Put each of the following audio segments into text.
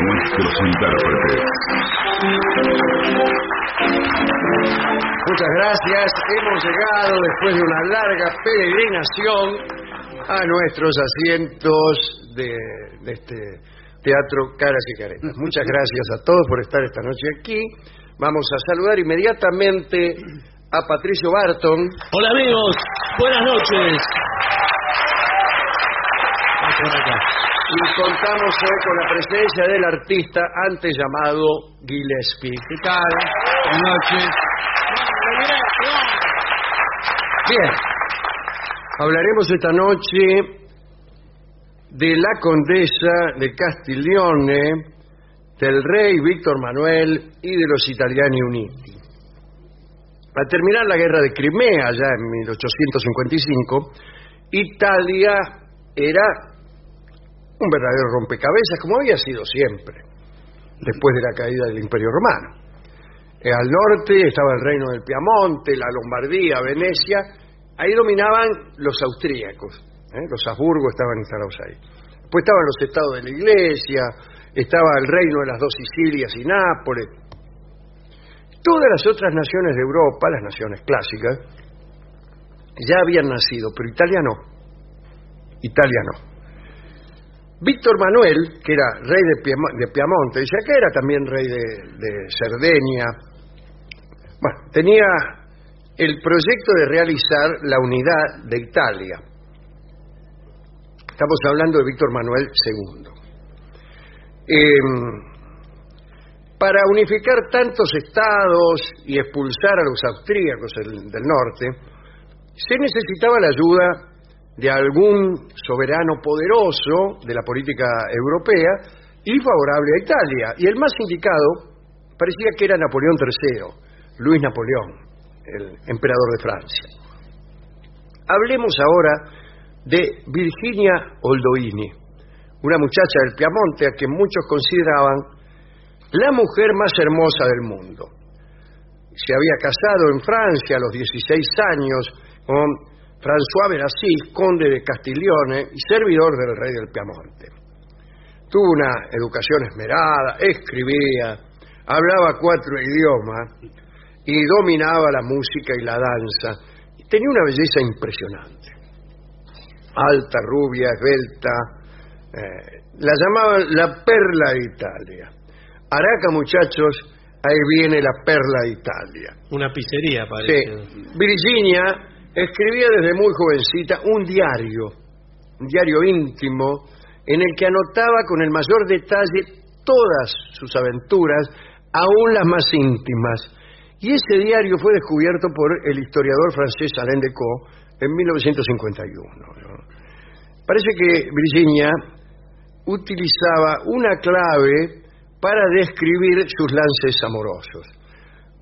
nuestros intérpretes. Muchas gracias, hemos llegado después de una larga peregrinación a nuestros asientos de este teatro Caras y Caretas. Muchas gracias a todos por estar esta noche aquí. Vamos a saludar inmediatamente a Patricio Barton. Hola amigos, buenas noches. Y contamos hoy con la presencia del artista antes llamado Gillespie. ¿Qué tal? Buenas noches. Bien, hablaremos esta noche de la Condesa de Castiglione, del rey Víctor Manuel y de los Italiani Uniti. Al terminar la guerra de Crimea, ya en 1855, Italia era un verdadero rompecabezas, como había sido siempre, después de la caída del Imperio Romano. Al norte estaba el reino del Piamonte, la Lombardía, Venecia. Ahí dominaban los austríacos, los Habsburgo estaban instalados ahí. Después estaban los estados de la Iglesia, estaba el reino de las dos Sicilias y Nápoles. Todas las otras naciones de Europa, las naciones clásicas, ya habían nacido, pero Italia no. Italia no. Víctor Manuel, que era rey de Piamonte, ya que era también rey de Cerdeña, bueno, tenía el proyecto de realizar la unidad de Italia. Estamos hablando de Víctor Manuel II. Para unificar tantos estados y expulsar a los austríacos del norte, se necesitaba la ayuda de algún soberano poderoso de la política europea y favorable a Italia. Y el más indicado parecía que era Napoleón III, Luis Napoleón, el emperador de Francia. Hablemos ahora de Virginia Oldoini, una muchacha del Piamonte a quien muchos consideraban la mujer más hermosa del mundo. Se había casado en Francia a los 16 años con François, conde de Castiglione y servidor del rey del Piamonte. Tuvo una educación esmerada, escribía, hablaba 4 idiomas y dominaba la música y la danza. Tenía una belleza impresionante. Alta, rubia, esbelta. La llamaban la perla de Italia. Araca, muchachos, ahí viene la perla de Italia. Una pizzería, parece. Sí. Virginia escribía desde muy jovencita un diario íntimo, en el que anotaba con el mayor detalle todas sus aventuras, aún las más íntimas. Y ese diario fue descubierto por el historiador francés Alain Decaux en 1951. ¿No? Parece que Virginia utilizaba una clave para describir sus lances amorosos.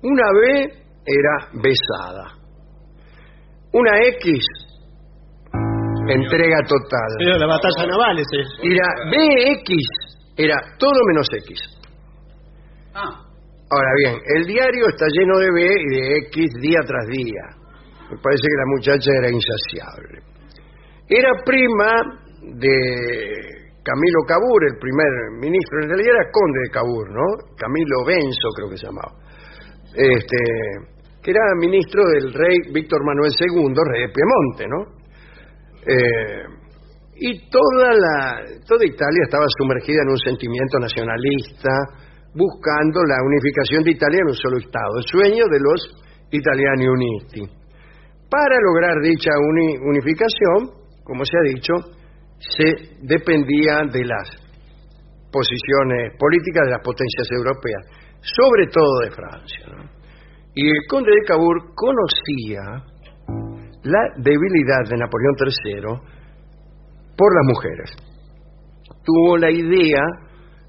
Una B era besada. Una X, entrega total. Pero la batalla naval es eso. Y la BX era todo menos X. Ah. Ahora bien, el diario está lleno de B y de X día tras día. Me parece que la muchacha era insaciable. Era prima de Camilo Cavour, el primer ministro, en realidad era conde de Cavour, ¿no? Camilo Benso, creo que se llamaba. Que era ministro del rey Víctor Manuel II, rey de Piemonte, ¿no? Y toda Italia estaba sumergida en un sentimiento nacionalista, buscando la unificación de Italia en un solo estado, el sueño de los italiani uniti. Para lograr dicha unificación, como se ha dicho, se dependía de las posiciones políticas de las potencias europeas, sobre todo de Francia, ¿no? Y el conde de Cavour conocía la debilidad de Napoleón III por las mujeres. Tuvo la idea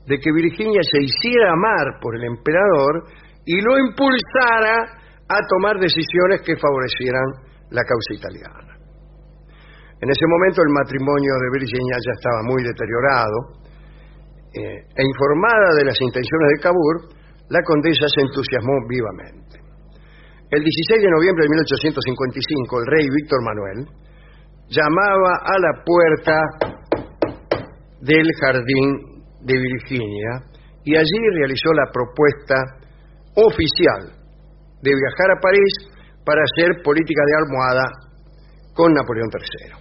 de que Virginia se hiciera amar por el emperador y lo impulsara a tomar decisiones que favorecieran la causa italiana. En ese momento el matrimonio de Virginia ya estaba muy deteriorado, e informada de las intenciones de Cavour, la condesa se entusiasmó vivamente. El 16 de noviembre de 1855, el rey Víctor Manuel llamaba a la puerta del jardín de Virginia y allí realizó la propuesta oficial de viajar a París para hacer política de almohada con Napoleón III.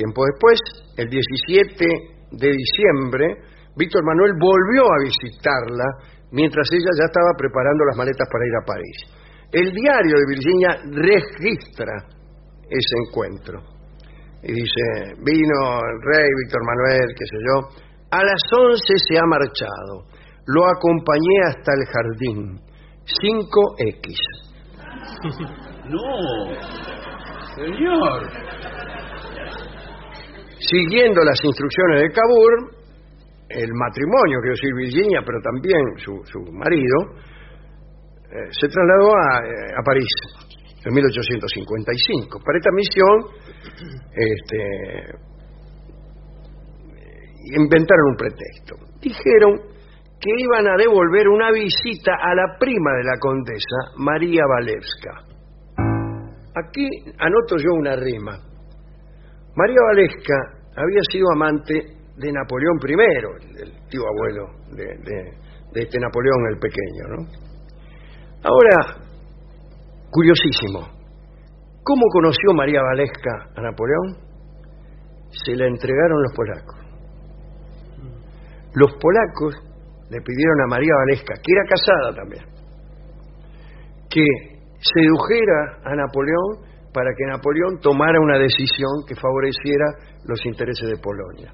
Tiempo después, el 17 de diciembre, Víctor Manuel volvió a visitarla mientras ella ya estaba preparando las maletas para ir a París. El diario de Virginia registra ese encuentro. Y dice, vino el rey Víctor Manuel, qué sé yo, a las 11 se ha marchado. Lo acompañé hasta el jardín. 5X. No, señor. Siguiendo las instrucciones de Cavour, el matrimonio, quiero decir Virginia, pero también su marido, se trasladó a París en 1855. Para esta misión inventaron un pretexto. Dijeron que iban a devolver una visita a la prima de la condesa, María Walewska. Aquí anoto yo una rima. María Walewska había sido amante de Napoleón I, el tío abuelo de este Napoleón el pequeño, ¿no? Ahora, curiosísimo, ¿cómo conoció María Walewska a Napoleón? Se la entregaron los polacos. Los polacos le pidieron a María Walewska, que era casada también, que sedujera a Napoleón para que Napoleón tomara una decisión que favoreciera los intereses de Polonia.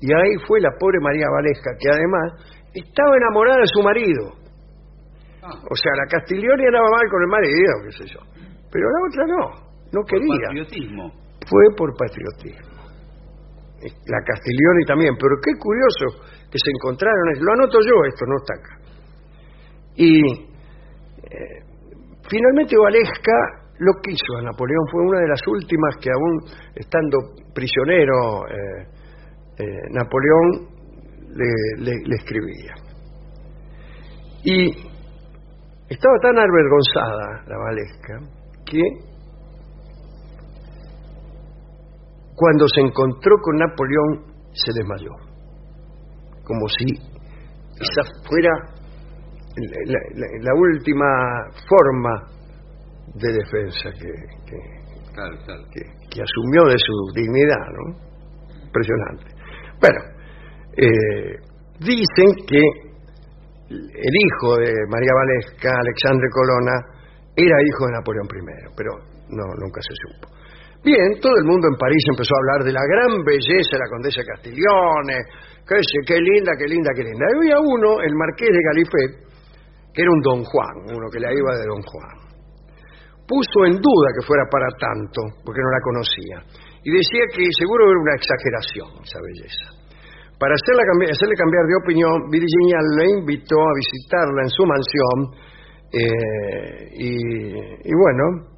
Y ahí fue la pobre María Walewska, que además estaba enamorada de su marido. O sea, la Castiglione andaba mal con el marido, qué sé yo. Pero la otra no quería. Por patriotismo. Fue por patriotismo. La Castiglione también, pero qué curioso que se encontraron. Lo anoto yo, esto no está acá. Y finalmente Walewska lo quiso a Napoleón. Fue una de las últimas que aún estando prisionero Napoleón le escribía. Y estaba tan avergonzada la Walewska que cuando se encontró con Napoleón se desmayó, como si esa fuera la última forma de defensa que asumió de su dignidad, ¿no? Impresionante. Bueno, dicen que el hijo de María Walewska, Alexandre Colonna, era hijo de Napoleón I, pero no, nunca se supo. Bien, todo el mundo en París empezó a hablar de la gran belleza de la Condesa de Castiglione, qué linda, qué linda, qué linda. Y había uno, el marqués de Galifet, que era un don Juan, uno que la iba de don Juan. Puso en duda que fuera para tanto, porque no la conocía, y decía que seguro era una exageración esa belleza. Para hacerle cambiar de opinión, Virginia le invitó a visitarla en su mansión, y bueno,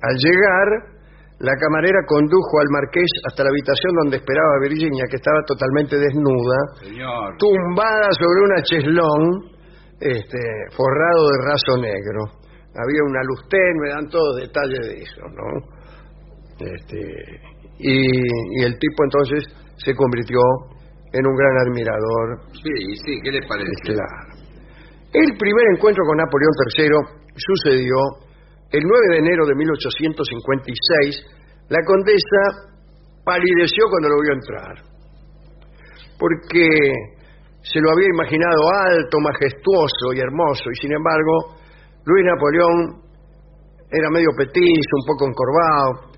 al llegar, la camarera condujo al marqués hasta la habitación donde esperaba Virginia, que estaba totalmente desnuda, señor, tumbada sobre un cheslón forrado de raso negro. Había una luz tenue, dan todos detalles de eso, ¿no? Y el tipo entonces se convirtió en un gran admirador. Sí, sí, ¿qué le parece? Claro. El primer encuentro con Napoleón III sucedió el 9 de enero de 1856, la condesa palideció cuando lo vio entrar, porque se lo había imaginado alto, majestuoso y hermoso, y sin embargo, Luis Napoleón era medio petizo, un poco encorvado,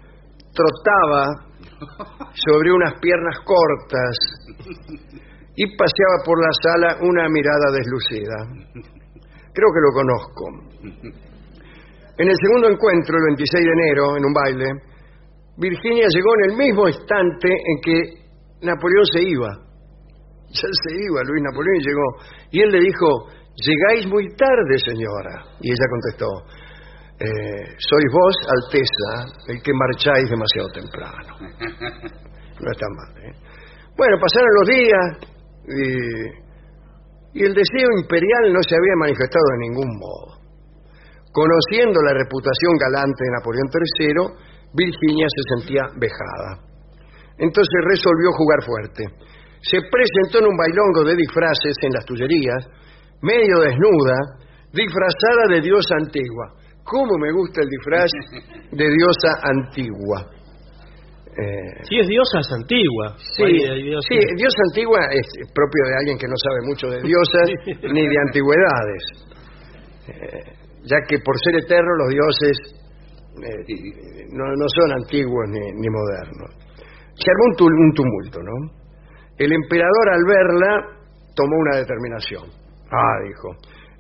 trotaba sobre unas piernas cortas y paseaba por la sala una mirada deslucida. Creo que lo conozco. En el segundo encuentro, el 26 de enero, en un baile, Virginia llegó en el mismo instante en que Napoleón se iba. Ya se iba Luis Napoleón y llegó. Y él le dijo, llegáis muy tarde, señora. Y ella contestó, sois vos, Alteza, el que marcháis demasiado temprano. No está mal, ¿eh? Bueno, pasaron los días y el deseo imperial no se había manifestado de ningún modo. Conociendo la reputación galante de Napoleón III, Virginia se sentía vejada. Entonces resolvió jugar fuerte. Se presentó en un bailongo de disfraces en las Tullerías, medio desnuda, disfrazada de diosa antigua. ¿Cómo me gusta el disfraz de diosa antigua? Sí, es diosa antigua. Sí, diosa... sí, diosa antigua es propio de alguien que no sabe mucho de diosas ni de antigüedades. Ya que por ser eternos los dioses no son antiguos ni modernos. Se armó un tumulto, ¿no? El emperador al verla tomó una determinación. Ah, dijo.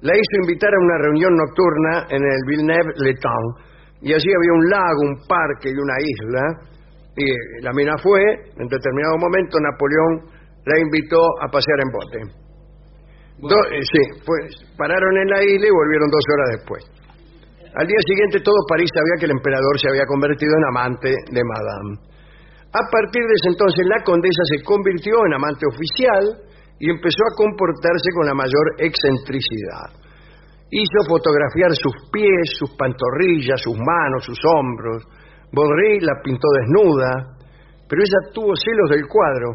La hizo invitar a una reunión nocturna en el Villeneuve-l'Étang, y allí había un lago, un parque y una isla, y la mina fue. En determinado momento Napoleón la invitó a pasear en bote. Bueno. Sí, pues pararon en la isla y volvieron 2 horas después. Al día siguiente todo París sabía que el emperador se había convertido en amante de Madame. A partir de ese entonces la condesa se convirtió en amante oficial y empezó a comportarse con la mayor excentricidad. Hizo fotografiar sus pies, sus pantorrillas, sus manos, sus hombros. Baudry la pintó desnuda, pero ella tuvo celos del cuadro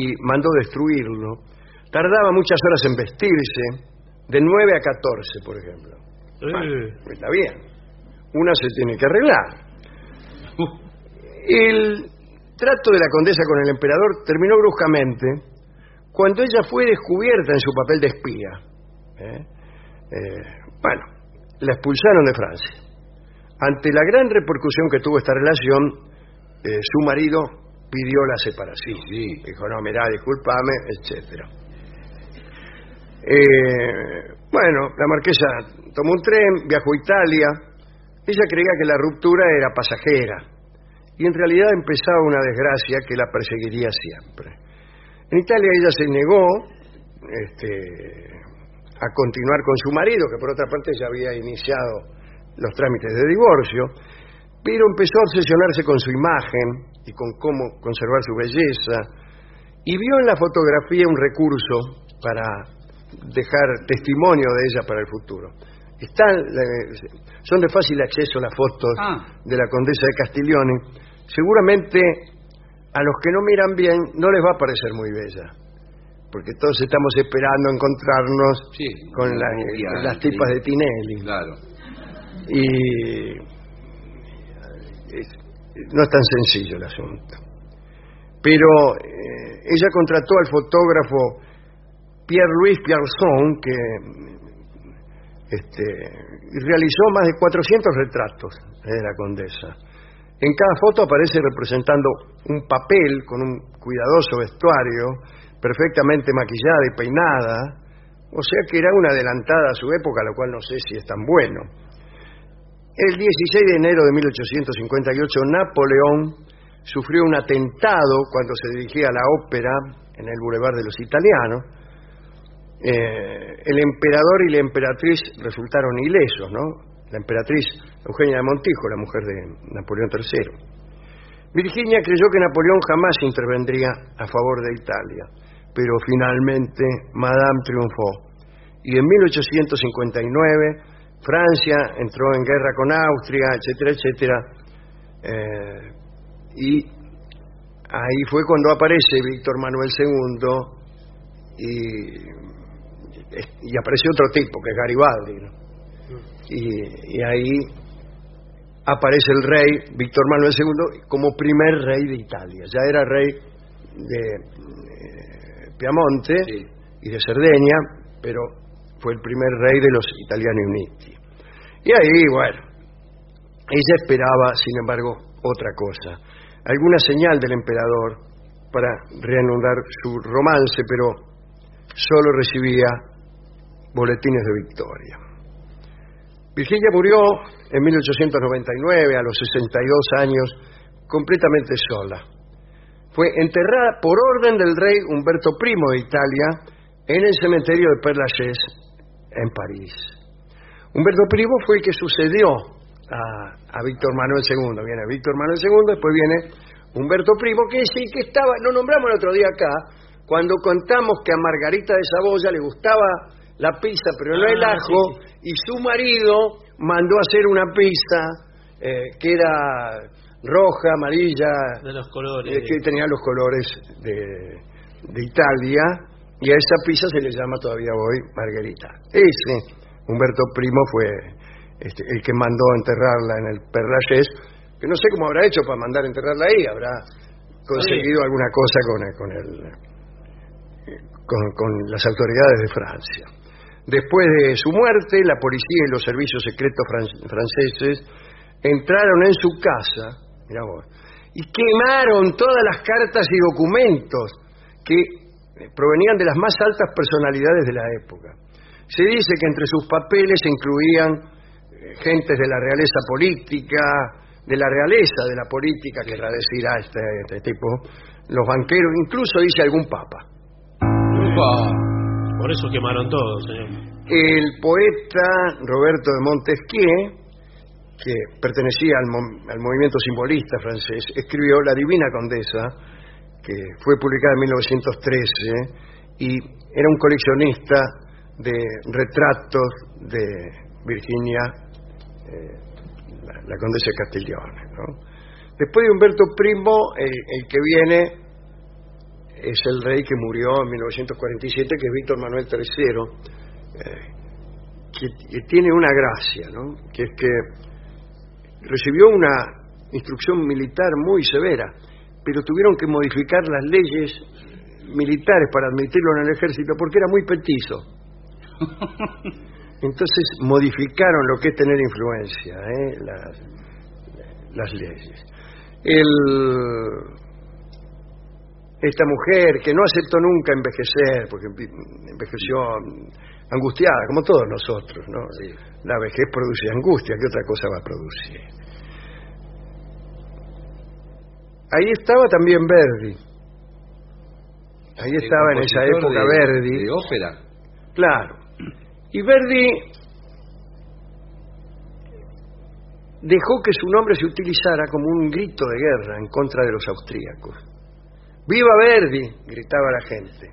y mandó destruirlo. Tardaba muchas horas en vestirse, de 9 a 14, por ejemplo. Bueno, está bien. Una se tiene que arreglar. El trato de la condesa con el emperador terminó bruscamente cuando ella fue descubierta en su papel de espía. Bueno, la expulsaron de Francia. Ante la gran repercusión que tuvo esta relación, su marido pidió la separación. Sí. Dijo, no, mirá, discúlpame, etcétera. Bueno, la marquesa tomó un tren, viajó a Italia. Ella creía que la ruptura era pasajera y en realidad empezaba una desgracia que la perseguiría siempre. En Italia ella se negó a continuar con su marido, que por otra parte ya había iniciado los trámites de divorcio, pero empezó a obsesionarse con su imagen y con cómo conservar su belleza, y vio en la fotografía un recurso para dejar testimonio de ella para el futuro. Son de fácil acceso las fotos de la Condesa de Castiglione. Seguramente a los que no miran bien no les va a parecer muy bella, porque todos estamos esperando encontrarnos con las tipas de Tinelli. Claro. Y no es tan sencillo el asunto. Pero ella contrató al fotógrafo Pierre-Louis Pierson, que realizó más de 400 retratos de la condesa. En cada foto aparece representando un papel con un cuidadoso vestuario, perfectamente maquillada y peinada, o sea que era una adelantada a su época, lo cual no sé si es tan bueno. El 16 de enero de 1858, Napoleón sufrió un atentado cuando se dirigía a la ópera en el Boulevard de los Italianos. El emperador y la emperatriz resultaron ilesos, ¿no? La emperatriz Eugenia de Montijo, la mujer de Napoleón III. Virginia creyó que Napoleón jamás intervendría a favor de Italia, pero finalmente Madame triunfó. Y en 1859 Francia entró en guerra con Austria, etcétera, etcétera. Y ahí fue cuando aparece Víctor Manuel II y apareció otro tipo, que es Garibaldi, ¿no? Y ahí aparece el rey Víctor Manuel II como primer rey de Italia. Ya era rey de Piamonte y de Cerdeña, pero fue el primer rey de los Italiani Uniti. Y ahí, bueno, ella esperaba, sin embargo, otra cosa. Alguna señal del emperador para reanudar su romance, pero solo recibía boletines de victoria. Virginia murió en 1899, a los 62 años, completamente sola. Fue enterrada por orden del rey Humberto Primo de Italia en el cementerio de Père Lachaise, en París. Humberto Primo fue el que sucedió a Víctor Manuel II. Viene Víctor Manuel II, después viene Humberto Primo, que es el que estaba, lo nombramos el otro día acá, cuando contamos que a Margarita de Saboya le gustaba la pizza, pero no el ajo, y su marido mandó a hacer una pizza que era roja, amarilla, de los colores, que tenía los colores de Italia, y a esa pizza se le llama todavía hoy Margherita. Ese Humberto Primo fue el que mandó a enterrarla en el Père Lachaise, que no sé cómo habrá hecho para mandar a enterrarla ahí, habrá conseguido alguna cosa con las autoridades de Francia. Después de su muerte, la policía y los servicios secretos franceses entraron en su casa, mirá vos, y quemaron todas las cartas y documentos que provenían de las más altas personalidades de la época. Se dice que entre sus papeles incluían gentes de la realeza política, de la realeza de la política, que era decir a este tipo, los banqueros, incluso dice algún papa. Por eso quemaron todo, señor. El poeta Roberto de Montesquieu, que pertenecía al movimiento simbolista francés, escribió La Divina Condesa, que fue publicada en 1913, y era un coleccionista de retratos de Virginia, la Condesa de Castiglione, ¿no? Después de Humberto Primo, el que viene es el rey que murió en 1947, que es Víctor Manuel III, que tiene una gracia, ¿no? Que es que recibió una instrucción militar muy severa, pero tuvieron que modificar las leyes militares para admitirlo en el ejército, porque era muy petizo. Entonces modificaron lo que es tener influencia, las leyes. Esta mujer que no aceptó nunca envejecer, porque envejeció angustiada, como todos nosotros, ¿no? Sí. La vejez produce angustia, ¿qué otra cosa va a producir? Ahí estaba también Verdi. Ahí estaba en esa época Verdi. De ópera. Claro. Y Verdi dejó que su nombre se utilizara como un grito de guerra en contra de los austríacos. ¡Viva Verdi!, gritaba la gente.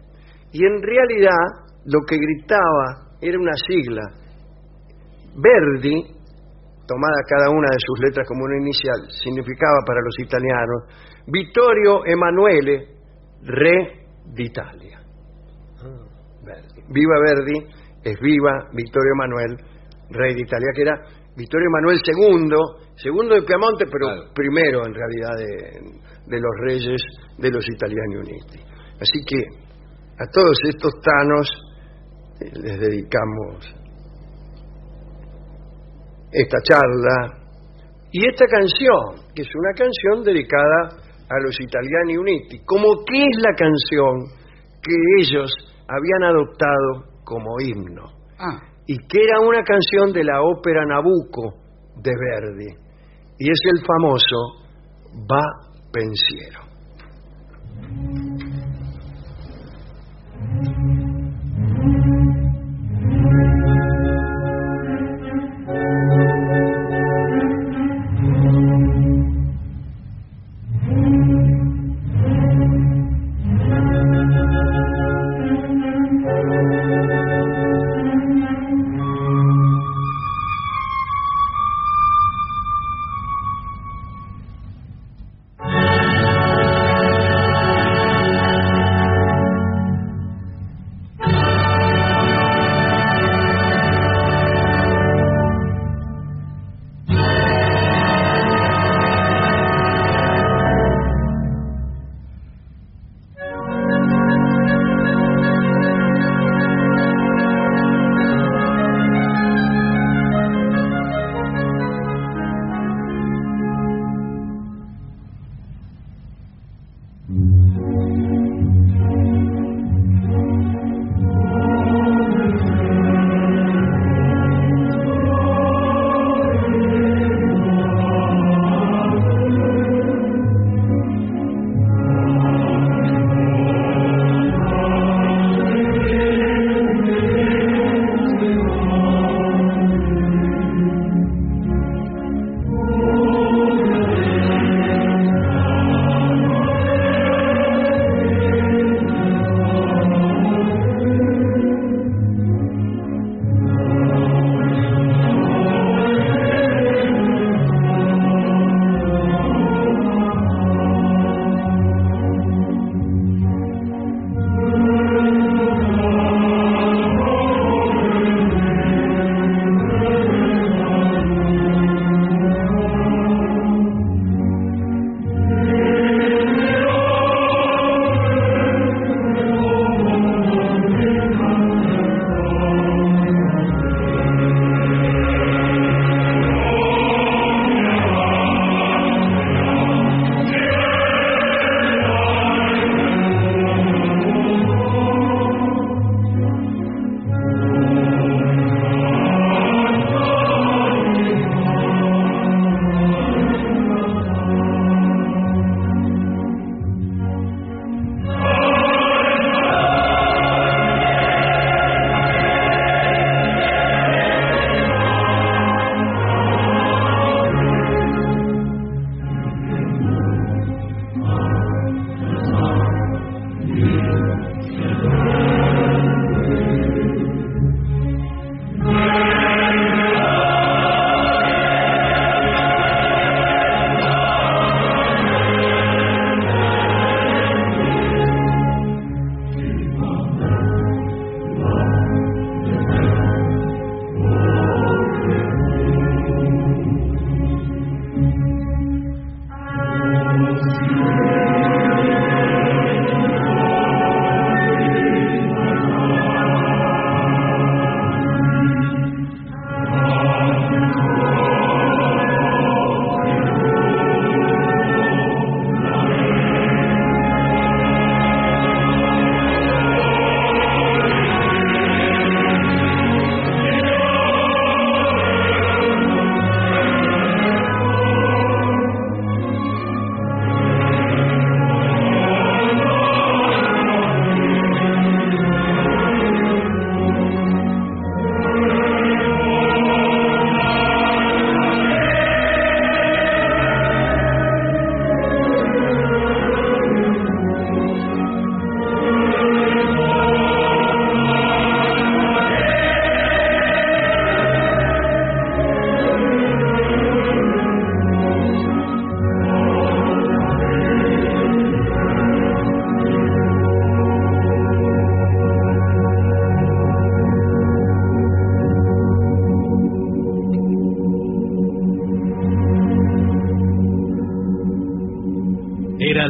Y en realidad lo que gritaba era una sigla. Verdi, tomada cada una de sus letras como una inicial, significaba para los italianos Vittorio Emanuele, re d'Italia. Verdi. Viva Verdi es viva Vittorio Emanuele, rey de Italia, que era Vittorio Emanuele II, segundo de Piamonte, pero claro, primero en realidad de los reyes de los Italiani Uniti. Así que a todos estos tanos les dedicamos esta charla y esta canción, que es una canción dedicada a los Italiani Uniti, como que es la canción que ellos habían adoptado como himno. Y que era una canción de la ópera Nabucco de Verdi, y es el famoso Va Pensiero.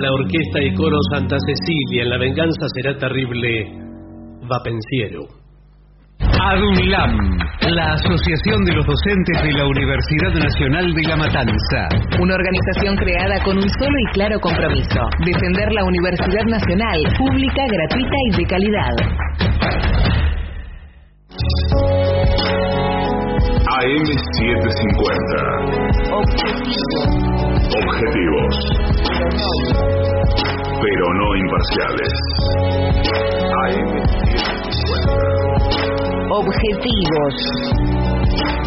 la orquesta y coro Santa Cecilia. En La venganza será terrible, va Pensiero. ADUNLAM, la Asociación de los Docentes de la Universidad Nacional de La Matanza. Una organización creada con un solo y claro compromiso: defender la Universidad Nacional, pública, gratuita y de calidad. AM750. Objetivos, pero no imparciales. AM750. Objetivos,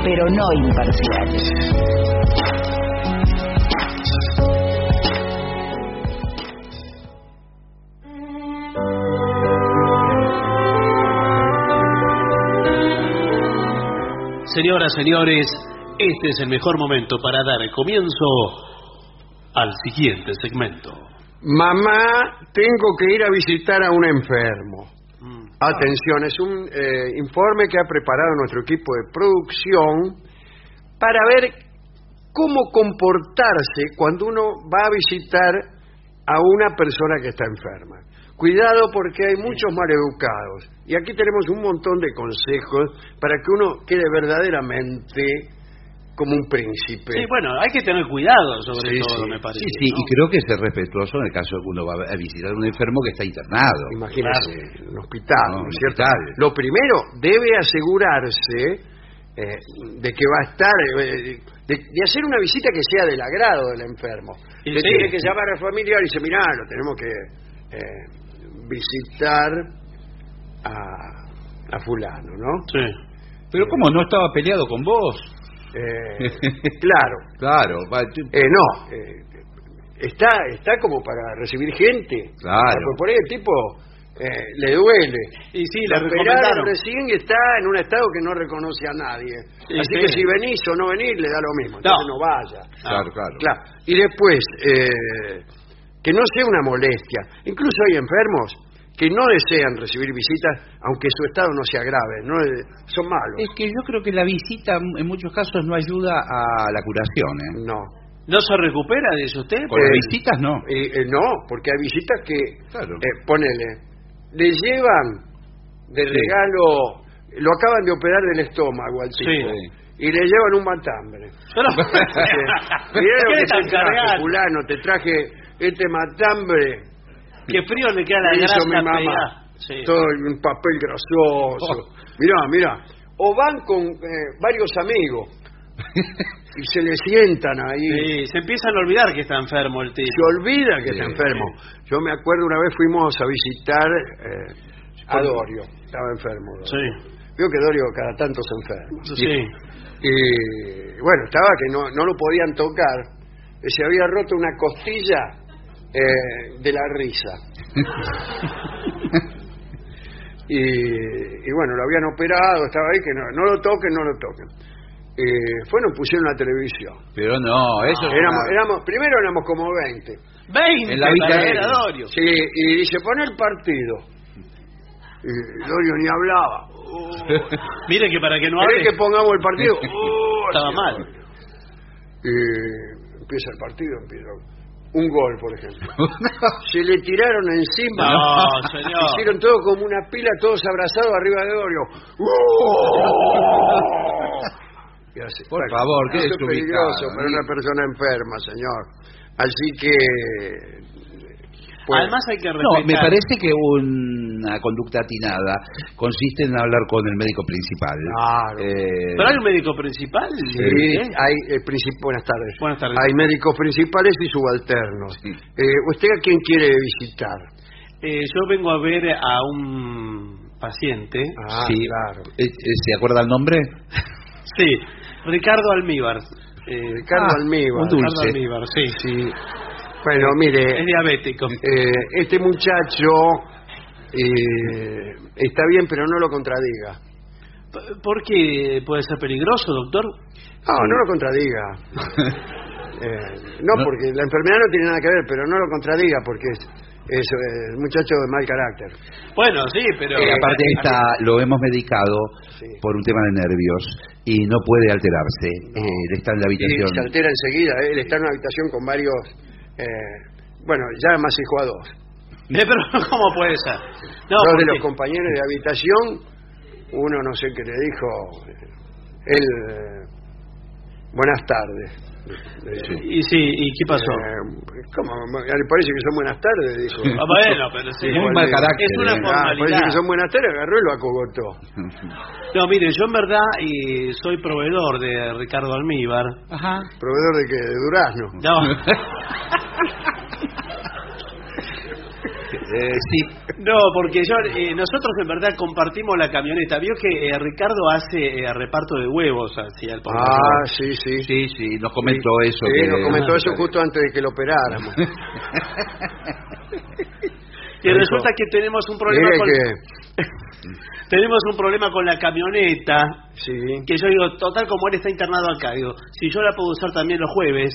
pero no imparciales. Señoras, señores, este es el mejor momento para dar comienzo al siguiente segmento. Mamá, tengo que ir a visitar a un enfermo. Atención, es un informe que ha preparado nuestro equipo de producción para ver cómo comportarse cuando uno va a visitar a una persona que está enferma. Cuidado, porque hay muchos maleducados. Y aquí tenemos un montón de consejos para que uno quede verdaderamente como un príncipe. Sí, bueno, hay que tener cuidado sobre todo, sí, me parece. Sí, sí, ¿no? Y creo que es respetuoso en el caso de que uno va a visitar a un enfermo que está internado. Imagínese, claro, un hospital, ¿no es cierto? Lo primero, debe asegurarse de que va a estar, de hacer una visita que sea del agrado del enfermo. Sí, le tiene que llamar al familiar y dice, mirá, lo tenemos que visitar a fulano, ¿no? Sí. Pero ¿cómo? ¿No estaba peleado con vos? Claro. Claro. No. Está como para recibir gente. Claro. O sea, por ahí el tipo le duele. Y sí, la recuperaron recién y está en un estado que no reconoce a nadie. Sí, así que si venís o no venís, le da lo mismo. Entonces no vaya. Claro, claro, claro. Y después, que no sea una molestia. Incluso hay enfermos que no desean recibir visitas, aunque su estado no sea grave, no son malos. Es que yo creo que la visita en muchos casos no ayuda a la curación, ¿eh? No. ¿No se recupera de eso usted? Con las visitas no. No, porque hay visitas que, claro, ponele, le llevan de regalo, lo acaban de operar del estómago al tipo, y le llevan un matambre. Mirá lo que te traje, fulano, te traje este matambre. Qué frío le queda la grasa mi mamá. Sí. Todo un papel grasoso. Mirá. O van con varios amigos y se le sientan ahí. Sí, se empiezan a olvidar que está enfermo el tipo. Se olvida que está enfermo. Yo me acuerdo una vez fuimos a visitar a Dorio. Estaba enfermo Dorio. Sí. Veo que Dorio cada tanto se enferma. Sí. Y bueno, estaba que no lo podían tocar. Se había roto una costilla. De la risa. y bueno, lo habían operado, estaba ahí, que no lo toquen. Nos pusieron la televisión. Pero no, eso... Primero éramos como 20. ¿20? En la habitación. Dorio. Sí, y se pone el partido. Dorio ni hablaba. Mire que para que no hable... que pongamos el partido. Estaba mal. Empieza el partido, un gol, por ejemplo. Se le tiraron encima. No, señor. Hicieron todo como una pila, todos abrazados arriba de Dorio. Por favor, qué es peligroso para una persona enferma, señor. Así que... Pues, además hay que respetar... No, me parece que una conducta atinada consiste en hablar con el médico principal. Claro. ¿Pero hay un médico principal? Sí, hay... Buenas tardes. Buenas tardes. Hay médicos principales y subalternos. Sí. ¿Usted a quién quiere visitar? Yo vengo a ver a un paciente. Ah, sí, claro. ¿Se acuerda el nombre? Sí, Ricardo Almíbar. Ricardo Almíbar. Un dulce. Ricardo Almíbar, sí. Bueno, mire... Es diabético. Este muchacho está bien, pero no lo contradiga. ¿Por qué? ¿Puede ser peligroso, doctor? No lo contradiga. No, porque la enfermedad no tiene nada que ver, pero no lo contradiga, porque es un muchacho de mal carácter. Bueno, sí, pero... aparte lo hemos medicado por un tema de nervios. Y no puede alterarse. No. Él está en la habitación... Y se altera enseguida. Él está en una habitación con varios... Bueno, ya masticó a dos. Pero ¿cómo puede ser? No, dos de los compañeros de habitación, uno no sé qué le dijo, él, buenas tardes. ¿Y sí, y qué pasó? ¿Cómo? Parece que son buenas tardes, dijo. Bueno, pero sí, es un mal carácter. Es una formalidad. Parece que son buenas tardes, agarró y lo acogotó. No, mire, yo en verdad soy proveedor de Ricardo Almíbar. Ajá. ¿Proveedor de qué? ¿De durazno? No. Sí. No, porque nosotros en verdad compartimos la camioneta. Vio que Ricardo hace reparto de huevos hacia el portador. Ah, sí, sí. Sí, sí, nos comentó sí, eso. Sí, que... nos comentó eso justo antes de que lo operáramos. Y resulta que tenemos un problema con... Tenemos un problema con la camioneta. Sí. Que yo digo, total, como él está internado acá, digo, si yo la puedo usar también los jueves...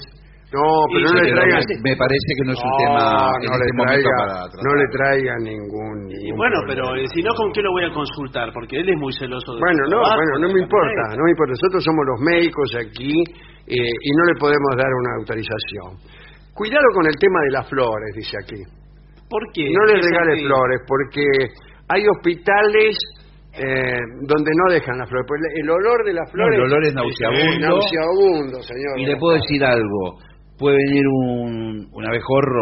No, pero no le traigan... Me parece que no es un tema... No le traigan ningún... Y bueno, pero si no, ¿con qué lo voy a consultar? Porque él es muy celoso de... Bueno, no, no me importa, no me importa. Nosotros somos los médicos aquí y no le podemos dar una autorización. Cuidado con el tema de las flores, dice aquí. ¿Por qué? No le regale flores, porque hay hospitales... donde no dejan las flores. Pues el olor de las flores... No, el olor es nauseabundo. Es nauseabundo, señor. Y le puedo decir algo. Puede venir un abejorro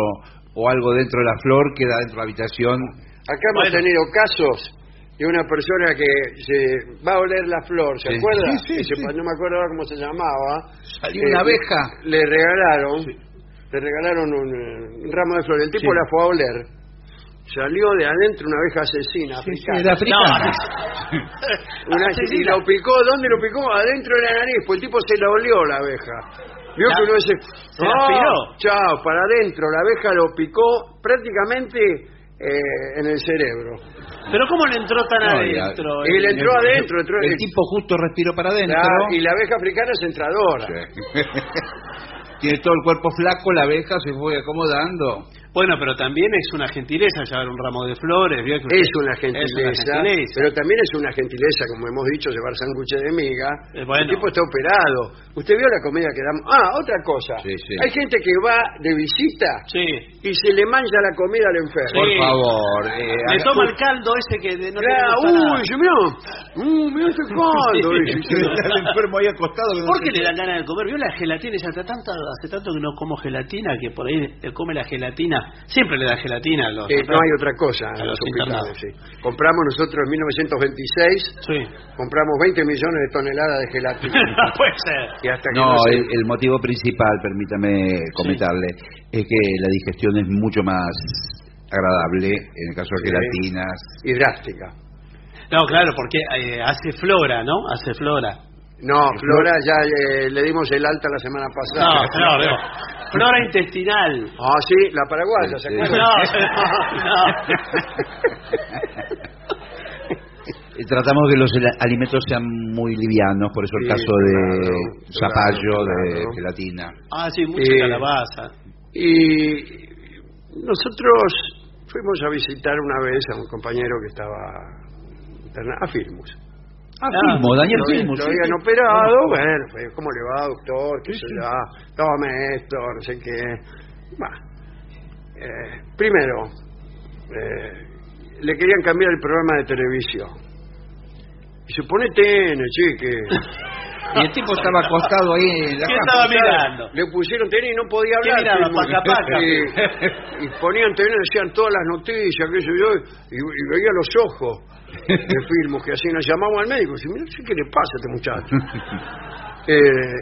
o algo dentro de la flor, queda dentro de la habitación. Acá hemos tenido casos de una persona que se va a oler la flor, ¿se acuerda? Sí, sí, sí. No me acuerdo ahora cómo se llamaba. Salió una abeja. Le regalaron un ramo de flores. El tipo la fue a oler. Salió de adentro una abeja asesina africana. Era africana. No. Y la picó. ¿Dónde lo picó? Adentro de la nariz. Pues el tipo se la olió la abeja. Vio que uno dice... Se aspiró. Chao, para adentro. La abeja lo picó prácticamente en el cerebro. ¿Pero cómo le entró tan adentro? Y le entró adentro. El tipo justo respiró para adentro. Y la abeja africana es entradora. Sí. Tiene todo el cuerpo flaco, la abeja se fue acomodando. Bueno, pero también es una gentileza llevar un ramo de flores. ¿Vio? Es una gentileza, pero también es una gentileza, como hemos dicho, llevar sándwiches de miga. Bueno. El tipo está operado. ¿Usted vio la comida que damos? Ah, otra cosa. Sí, sí. Hay gente que va de visita y se le mancha la comida al enfermo. Sí. Por favor. Me toma el caldo ese que no tiene. Mirá ese caldo. Está el enfermo ahí acostado. ¿Por qué le dan ganas de comer? ¿Vio la gelatina? Hace tanto que no como gelatina, que por ahí come la gelatina. Siempre le da gelatina a los... no hay otra cosa en los hospitales. Sí. Compramos nosotros en 1926, compramos 20 millones de toneladas de gelatina. No puede ser. Y hasta que el motivo principal, permítame comentarle, es que la digestión es mucho más agradable en el caso de gelatinas. Y drástica. No, claro, porque hace flora, ¿no? Hace flora. No, Flora ya le dimos el alta la semana pasada. No. Flora intestinal. Ah, sí, la paraguaya, ¿se acuerda? No. Tratamos de que los alimentos sean muy livianos, por eso el caso de zapallo, de gelatina. Ah, sí, mucha calabaza. Y nosotros fuimos a visitar una vez a un compañero que estaba a Filmus. Daniel Filmus. Lo habían operado, bueno, ¿cómo le va, doctor? ¿Qué será? Tome esto, no sé qué. Primero, le querían cambiar el programa de televisión. Y se pone TN, chique. Y el tipo estaba acostado ahí en la cama. Estaba mirando. Le pusieron TN y no podía hablar. Y ponían TN, decían todas las noticias, qué sé yo, y veía los ojos de Filmus, que así nos llamamos al médico. Y mira, ¿qué le pasa a este muchacho?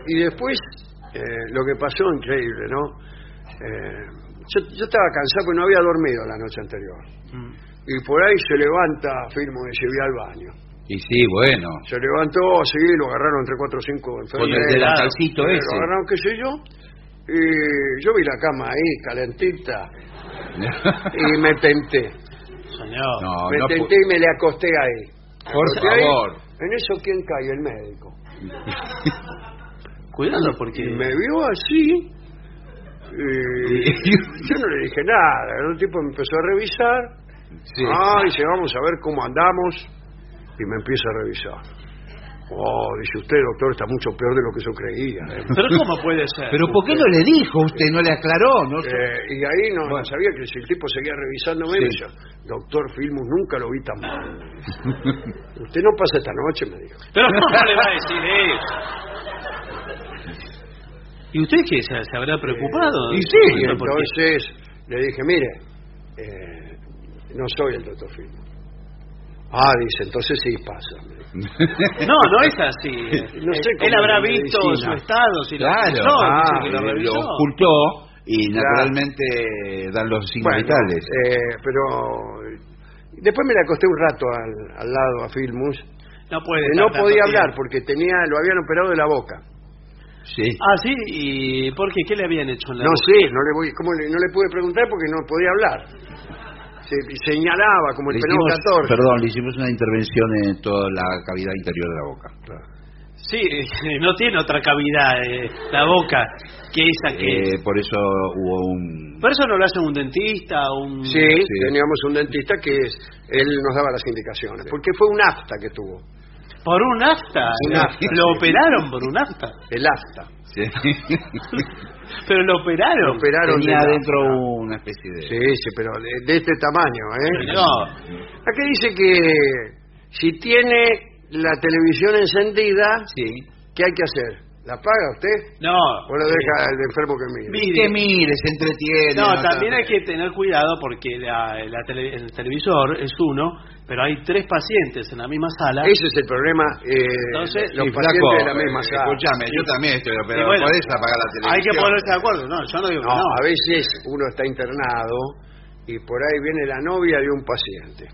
Y después, lo que pasó, increíble, ¿no? Yo estaba cansado porque no había dormido la noche anterior. Y por ahí se levanta Filmus y se va al baño. Y sí, bueno. Se levantó, lo agarraron entre 4 o 5 enfermeros. Con el delantalcito ese. Lo agarraron, qué sé yo. Y yo vi la cama ahí, calentita. Y me tenté. Señor. Me tenté y me le acosté ahí. Por favor. En eso, ¿quién cae? El médico. Cuidado, porque... Y me vio así. Y yo no le dije nada. El tipo me empezó a revisar. Sí. Dice, vamos a ver cómo andamos. Y me empieza a revisar. Oh, dice usted, doctor, está mucho peor de lo que yo creía. ¿Pero cómo puede ser? ¿Pero por qué no le dijo usted? ¿No le aclaró? ¿No? Y ahí no, bueno, sabía que si el tipo seguía revisándome, sí. Me decía, doctor Filmus, nunca lo vi tan mal. Usted no pasa esta noche, me dijo. ¿Pero cómo le va a decir eso? ¿Y usted qué? ¿Se habrá preocupado? Y sí, y entonces le dije, mire, no soy el doctor Filmus. Ah, dice, entonces sí pasa. No, no es así. No sé cómo. Él habrá visto medicina. Su estado, si claro, lo revisó. Ah, que lo ocultó y claro. Naturalmente dan los signos vitales. Pero después me la acosté un rato al lado a Filmus. No puede. No podía hablar porque lo habían operado de la boca. Sí. Ah, sí, ¿y por qué? ¿Qué le habían hecho en la boca? No sé, no le pude preguntar porque no podía hablar. Señalaba como el penón 14. Perdón, le hicimos una intervención en toda la cavidad interior de la boca. Claro. Sí, no tiene otra cavidad la boca que esa que... por eso hubo un... Por eso no lo hace un dentista, un... Sí, sí, teníamos un dentista que él nos daba las indicaciones, sí. Porque fue un afta que tuvo. ¿Por un afta? ¿Lo operaron por un afta? El afta. Sí. Pero lo operaron. Lo operaron. Tenía adentro una especie de... Sí, pero de este tamaño, ¿eh? No. Aquí dice que si tiene la televisión encendida, sí. ¿Qué hay que hacer? ¿La paga usted? No. ¿O lo deja al enfermo que mire? Que mire, se entretiene. No, también hay que tener cuidado porque el televisor es uno, pero hay tres pacientes en la misma sala. Ese es el problema. Entonces, los pacientes de la misma sala. Escúchame, yo también estoy operado. Bueno, ¿podés apagar la televisión? Hay que ponerse de acuerdo. No, yo no digo no. A veces uno está internado y por ahí viene la novia de un paciente.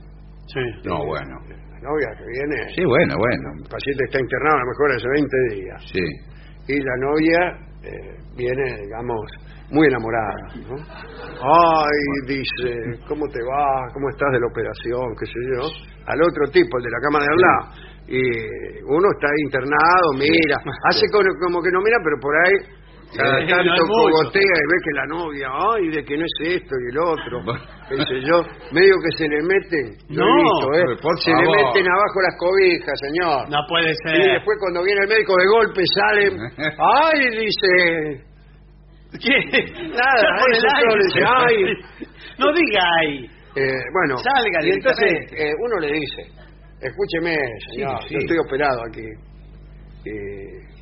Sí. No, bueno. La novia que viene. Sí, bueno. El paciente está internado a lo mejor hace 20 días. Sí. Y la novia viene, digamos, muy enamorada, ¿no? Ay, dice, ¿cómo te va? ¿Cómo estás de la operación? ¿Qué sé yo? Al otro tipo, el de la cama de al lado. Y uno está internado, mira, hace como que no mira, pero por ahí cada tanto cogotea y ve que la novia, ay, de que no es esto y el otro, qué sé yo, medio que se le meten, no, lo he visto, se le meten abajo las cobijas, señor. No puede ser. Y después cuando viene el médico de golpe salen, ay, dice, ¿qué? Nada, ay, ay, no diga ay. Bueno, salga, y entonces uno le dice, escúcheme, señor, sí. Yo estoy operado aquí,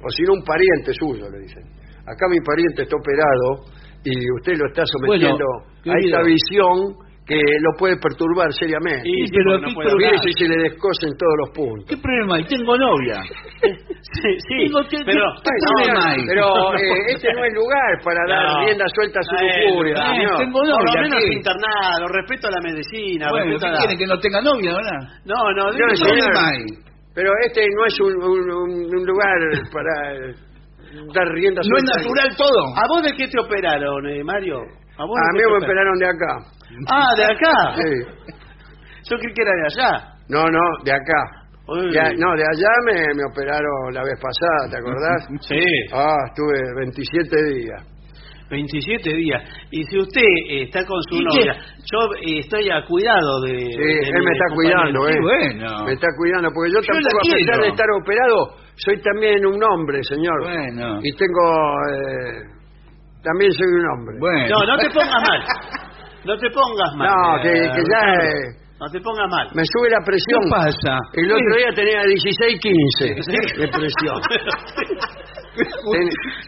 o si no un pariente suyo, le dicen. Acá mi pariente está operado y usted lo está sometiendo a esta visión que lo puede perturbar seriamente. Y pero aquí se le descosen todos los puntos. ¿Qué problema hay? Tengo novia. Sí, digo, ¿qué problema hay? Pero este no es lugar para dar rienda suelta a su lujuria. Tengo novia. Por lo menos internado, respeto a la medicina. Bueno, ¿qué quiere que no tenga novia, verdad? No, ¿qué problema hay? Pero este no es un lugar para... Dar rienda suelta. No es natural todo. ¿A vos de qué te operaron, Mario? A mí me operaron de acá. Ah, ¿de acá? Sí. Yo creí que era de allá. No, de acá. De allá me operaron la vez pasada, ¿te acordás? Sí. Ah, estuve 27 días. 27 días. Y si usted está con su novia, yo estoy a cuidado de... Sí, él me está cuidando, ¿eh? Sí, bueno. Me está cuidando, porque yo tampoco, a pesar de estar operado, soy también un hombre, señor. Bueno. Y tengo... también soy un hombre. Bueno. No te pongas mal. No te pongas mal. No, que ya... No te pongas mal. Me sube la presión. ¿Qué pasa? El otro día tenía 16-15 de presión.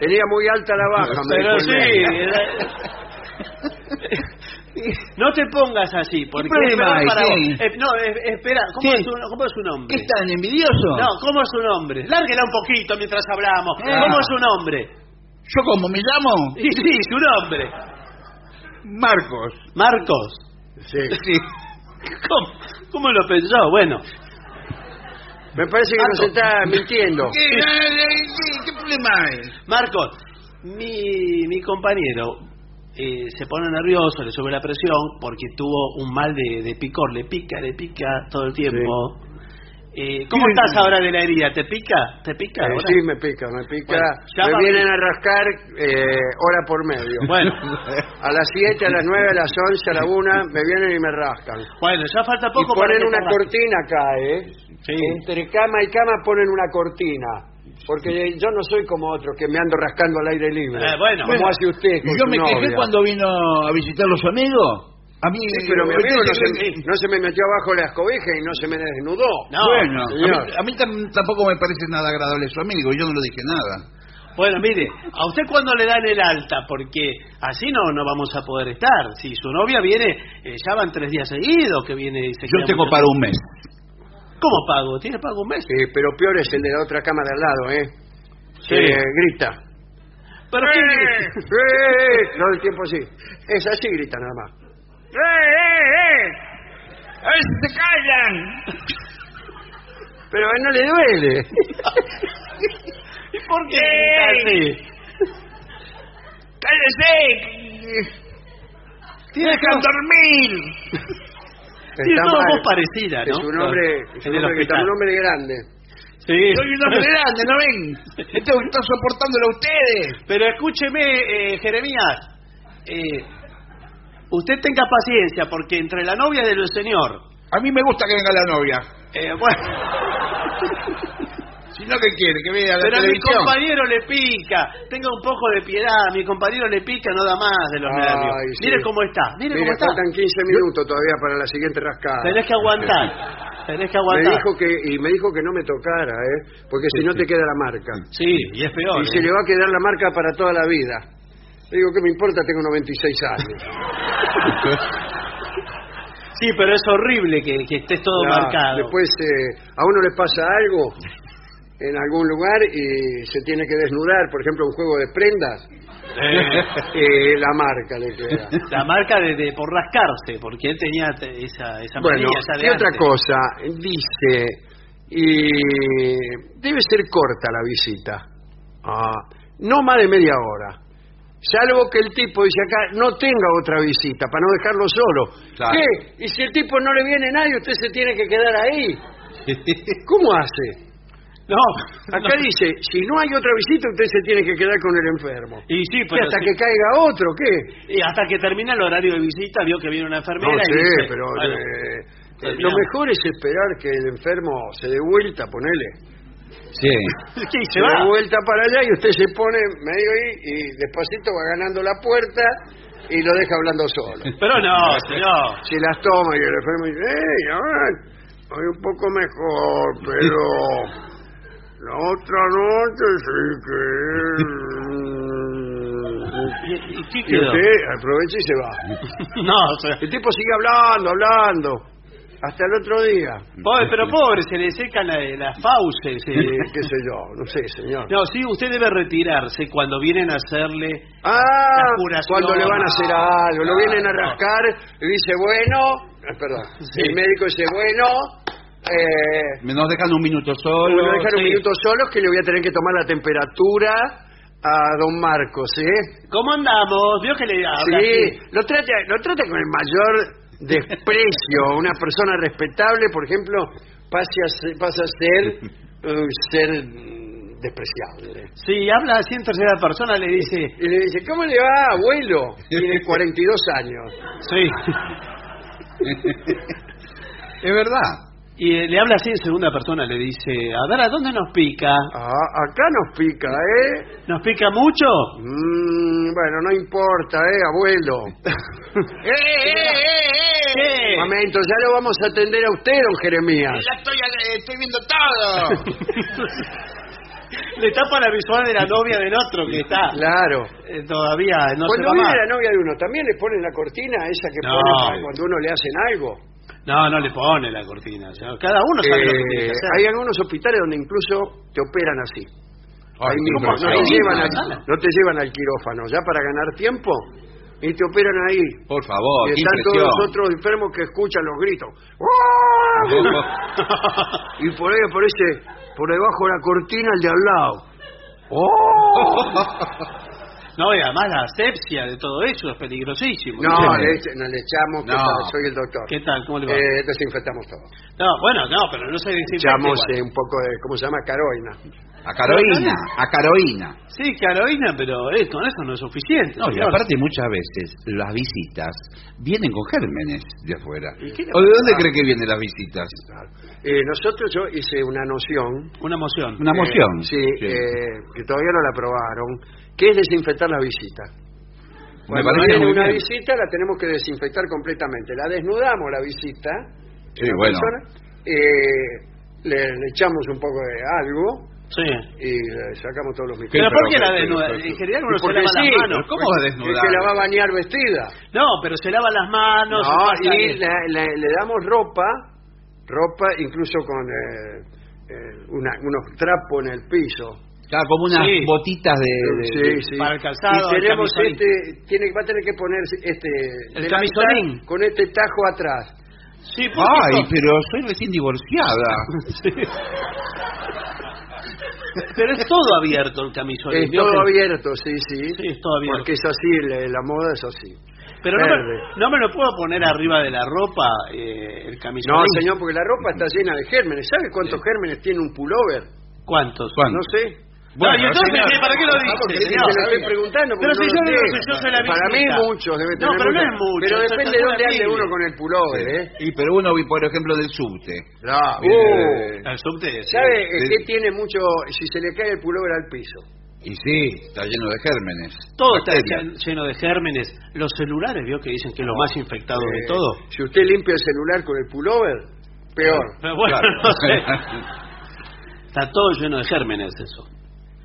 Tenía muy alta la baja. Pero sí. No te pongas así. Porque ¿qué problema hay? Sí. No, espera. ¿Cómo es su nombre? ¿Es tan envidioso? No, ¿cómo es su nombre? Lárguela un poquito mientras hablamos. ¿Cómo es su nombre? ¿Yo cómo me llamo? Sí, su nombre. Marcos. ¿Marcos? Sí. ¿Cómo lo pensó? Bueno... Me parece que Marcos nos está mintiendo. ¿Qué problema hay? Marcos, mi compañero se pone nervioso, le sube la presión porque tuvo un mal de picor. Le pica todo el tiempo. Sí. ¿Cómo estás ahora de la herida? ¿Te pica? Sí, me pica. Bueno, me vienen a rascar hora por medio. Bueno. A las 7, a las 9, a las 11, a la 1, me vienen y me rascan. Bueno, ya falta poco y para poner una cortina acá, Sí. Entre cama y cama ponen una cortina. Porque yo no soy como otros que me ando rascando al aire libre. Bueno, ¿cómo hace usted? Yo me quejé cuando vino a visitar los amigos. A mí, sí, pero mi amigo no se me metió abajo la escobija y no se me desnudó. No, bueno, a mí tampoco me parece nada agradable su amigo. Yo no le dije nada. Bueno, mire, ¿a usted cuándo le dan el alta? Porque así no vamos a poder estar. Si su novia viene, ya van 3 días seguidos que viene. Yo tengo para un mes. ¿Cómo pago? ¿Tiene pago un mes? Sí, pero peor es el de la otra cama de al lado, ¿eh? Sí. Grita. ¿Pero qué grita? No, el tiempo sí. Es así, grita nada más. ¡A ver si se callan! Pero a él no le duele. ¿Y por qué grita así? ¡Cállese! ¡Tienes que dormir! Sí, todos vos parecida, ¿no? Es un hombre grande. Sí. Soy un hombre grande, ¿no ven? Este está soportándolo a ustedes. Pero escúcheme, Jeremías. Usted tenga paciencia, porque entre la novia del señor... A mí me gusta que venga la novia. Bueno... Si no, ¿qué quiere? Que vea la televisión. Pero a mi compañero le pica. Tenga un poco de piedad. Mi compañero le pica, no da más de los nervios. Sí. Mire cómo está. Mire cómo faltan está. 15 minutos todavía para la siguiente rascada. Tenés que aguantar. Me dijo que no me tocara, porque sí, si no sí. Te queda la marca. Sí, y es peor. Y se le va a quedar la marca para toda la vida. Le digo, ¿qué me importa? Tengo 96 años. Sí, pero es horrible que estés todo marcado. Después, a uno le pasa algo en algún lugar y se tiene que desnudar, por ejemplo, un juego de prendas, la marca le queda. La marca de por rascarse, porque él tenía esa manía. Bueno, y otra cosa, dice, debe ser corta la visita, no más de media hora, salvo que el tipo dice acá, no tenga otra visita, para no dejarlo solo. Claro. ¿Qué? Y si el tipo no le viene nadie, usted se tiene que quedar ahí. ¿Cómo hace? No, acá dice, si no hay otra visita, usted se tiene que quedar con el enfermo. Y sí, pero hasta que caiga otro, ¿qué? Y hasta que termina el horario de visita, vio que viene una enfermera. No sé, pero bueno, lo mejor es esperar que el enfermo se dé vuelta, ponele. Sí. Sí, se da vuelta para allá y usted se pone medio ahí y despacito va ganando la puerta y lo deja hablando solo. Pero no, señor. Si las toma y el enfermo dice, hoy un poco mejor, pero... La otra noche sí que... ¿Y usted aprovecha y se va? No, o sea... El tipo sigue hablando... Hasta el otro día. Pero pobre, se le secan las fauces. Qué sé yo, no sé, señor. No, sí, usted debe retirarse cuando vienen a hacerle la curación. Cuando le van a hacer algo. Lo vienen a rascar y dice, bueno... Perdón, sí. El médico dice, bueno... nos dejan un minuto solo. Nos dejan un minuto solo que le voy a tener que tomar la temperatura a don Marcos, ¿Cómo andamos? Vio que le habla. Sí, lo trata con el mayor desprecio. Una persona respetable, por ejemplo, pasa a ser un ser despreciable. Sí, habla así en tercera persona, le dice... Y le dice, ¿cómo le va, abuelo? Tiene 42 años. Sí. Es verdad. Y le habla así en segunda persona, le dice, a ver, ¿a dónde nos pica? Acá nos pica, ¿Nos pica mucho? Bueno, no importa, abuelo. Momento, ya lo vamos a atender a usted, don Jeremías. Ya estoy viendo todo. Le tapa la visual de la novia del otro que está. Claro. Todavía no se va. Cuando viene la novia de uno, ¿también le ponen la cortina esa que ponen cuando uno le hacen algo? No le pone la cortina. O sea, cada uno sabe lo que tiene que hacer. Hay algunos hospitales donde incluso te operan así. Ahí mismo, no te llevan al quirófano, ya para ganar tiempo, y te operan ahí. Por favor, y están todos los otros enfermos que escuchan los gritos. Y por ahí aparece, por debajo de la cortina, el de al lado. No, y además la asepsia de todo eso es peligrosísimo. No, le echamos, soy el doctor. ¿Qué tal? ¿Cómo le va? Desinfectamos todo. No, bueno, pero no se desinfecta. Echamos un poco de, ¿cómo se llama? Caroina. A Carolina. Sí, Carolina, pero con eso no es suficiente. No, señor. Y aparte muchas veces las visitas vienen con gérmenes de afuera. ¿O de dónde cree que vienen las visitas? Nosotros, yo hice una noción. Una moción. Sí. Que todavía no la aprobaron, que es desinfectar la visita. Cuando viene una visita la tenemos que desinfectar completamente. La desnudamos la visita. Sí, bueno. Persona, le echamos un poco de algo. Sí. Y sacamos todos los misterios. ¿Pero por qué la desnuda? En general uno se lava las manos. ¿Cómo va a desnudar? Que la va a bañar vestida. No, pero se lava las manos. No, y le damos ropa incluso con unos trapos en el piso. Claro, como unas botitas de para el calzado. Y tenemos va a tener que poner el camisolín con este tajo atrás. Sí, ay, pero soy recién divorciada. Sí. Pero es todo abierto el camisolín. Es todo abierto, sí, es todo abierto. Porque es así, la moda es así. Pero no me lo puedo poner arriba de la ropa, el camisolín. No, señor, porque la ropa está llena de gérmenes. ¿Sabe cuántos gérmenes tiene un pullover? ¿Cuántos? No sé. Bueno, no, entonces, señor, ¿para qué lo dice? Se lo estoy preguntando. Pero si yo soy la visita. Para mí muchos, debe tener. No, pero no es mucho. Pero depende de dónde ande uno con el pullover, Y pero uno, por ejemplo, del subte. No, el subte. ¿Sabe qué tiene mucho? Si se le cae el pullover al piso. Y sí, está lleno de gérmenes. Todo está lleno de gérmenes. Los celulares, vio que dicen que es lo más infectado de todo. Si usted limpia el celular con el pullover, peor. Pero bueno, no sé. Está todo lleno de gérmenes eso.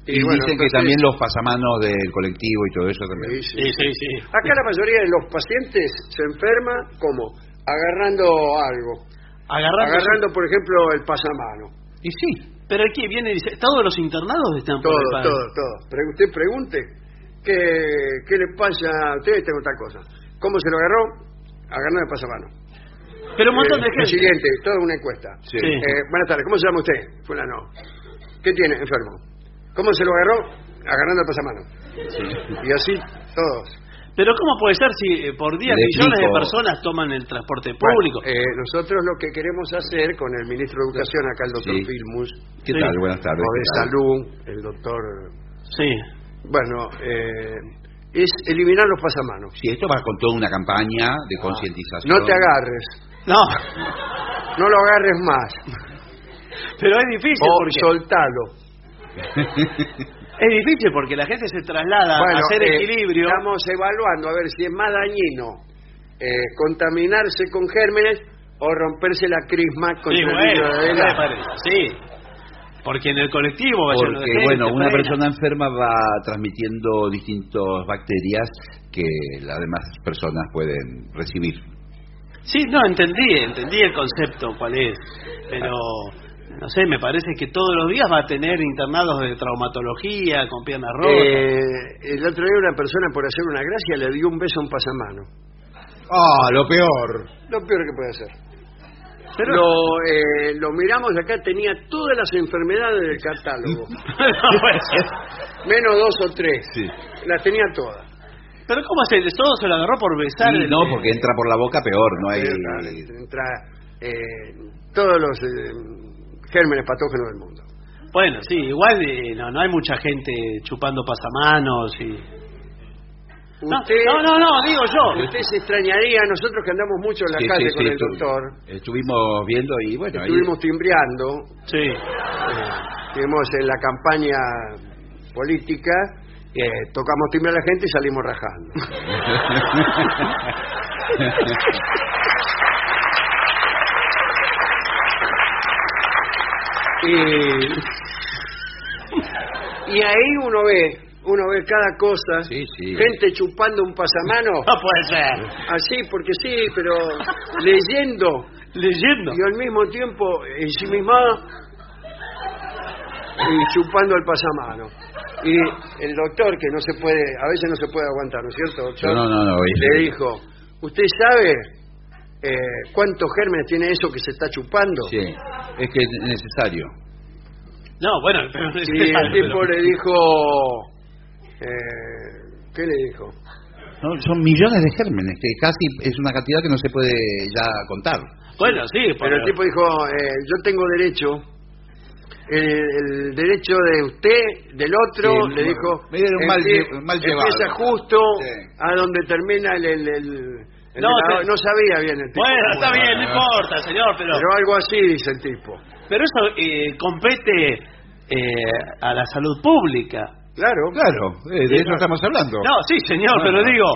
Y bueno, dicen entonces, que también los pasamanos del colectivo y todo eso también. Sí. Acá la mayoría de los pacientes se enferma, ¿cómo? Agarrando algo. Agarrando, por ejemplo, el pasamano. Y sí. Pero aquí viene y dice, ¿todos los internados están preocupados? Todo. Pero usted pregunte, ¿qué le pasa a usted? Tengo tal cosa. ¿Cómo se lo agarró? Agarrando el pasamano. Pero un montón de gente. El siguiente, toda una encuesta. Sí. Buenas tardes, ¿cómo se llama usted? Fulano. ¿Qué tiene? Enfermo. ¿Cómo se lo agarró? Agarrando el pasamano. Sí. Y así todos. Pero ¿cómo puede ser si por día millones de personas toman el transporte público? Bueno, nosotros lo que queremos hacer con el ministro de Educación, acá el doctor Filmus. ¿Qué tal? Buenas tardes. O de Salud, el doctor... Sí. Bueno, es eliminar los pasamanos. Sí, esto va con toda una campaña de concientización. No te agarres. No. No lo agarres más. Pero es difícil porque... soltalo. Es difícil porque la gente se traslada a hacer equilibrio. Estamos evaluando a ver si es más dañino contaminarse con gérmenes o romperse la crisma con el vidrio de la... Porque en el colectivo una persona enferma va transmitiendo distintas bacterias que las demás personas pueden recibir. Sí, no, entendí el concepto, cuál es, pero... No sé, me parece que todos los días va a tener internados de traumatología, con piernas rotas. El otro día una persona, por hacer una gracia, le dio un beso a un pasamano. Lo peor. Lo peor que puede hacer. Pero lo miramos acá, tenía todas las enfermedades del catálogo. Menos 2 o 3. Sí. Las tenía todas. ¿Pero cómo hace? ¿Todo se lo agarró por besar? Sí, no, porque entra por la boca peor, no hay... Entra todos los... gérmenes patógenos del mundo. Bueno, sí, igual no hay mucha gente chupando pasamanos y... Usted, no, digo yo. Usted se extrañaría, nosotros que andamos mucho en la calle con el doctor. Estuvimos viendo y bueno... Estuvimos timbreando. Sí. Estuvimos en la campaña política, tocamos timbre a la gente y salimos rajando. Y ahí uno ve cada cosa, gente chupando un pasamano. No puede ser. Así, porque sí, pero leyendo. Y al mismo tiempo ensimismado y chupando el pasamano. Y el doctor, que a veces no se puede aguantar, ¿no es cierto, doctor? No. Le dijo, ¿usted sabe cuántos gérmenes tiene eso que se está chupando? Sí, es que es necesario. No, bueno, pero es necesario. Y el tipo le dijo... ¿qué le dijo? No, son millones de gérmenes, que casi es una cantidad que no se puede ya contar. Bueno, sí. Pero el tipo dijo, yo tengo derecho el derecho de usted, del otro, sí, le dijo, mal llevado. Empieza justo a donde termina el no sabía bien el tipo. Bueno, está bien, no importa, señor, pero algo así dice el tipo. Pero eso compete a la salud pública. Claro, de eso estamos hablando. No, sí, señor, pero digo,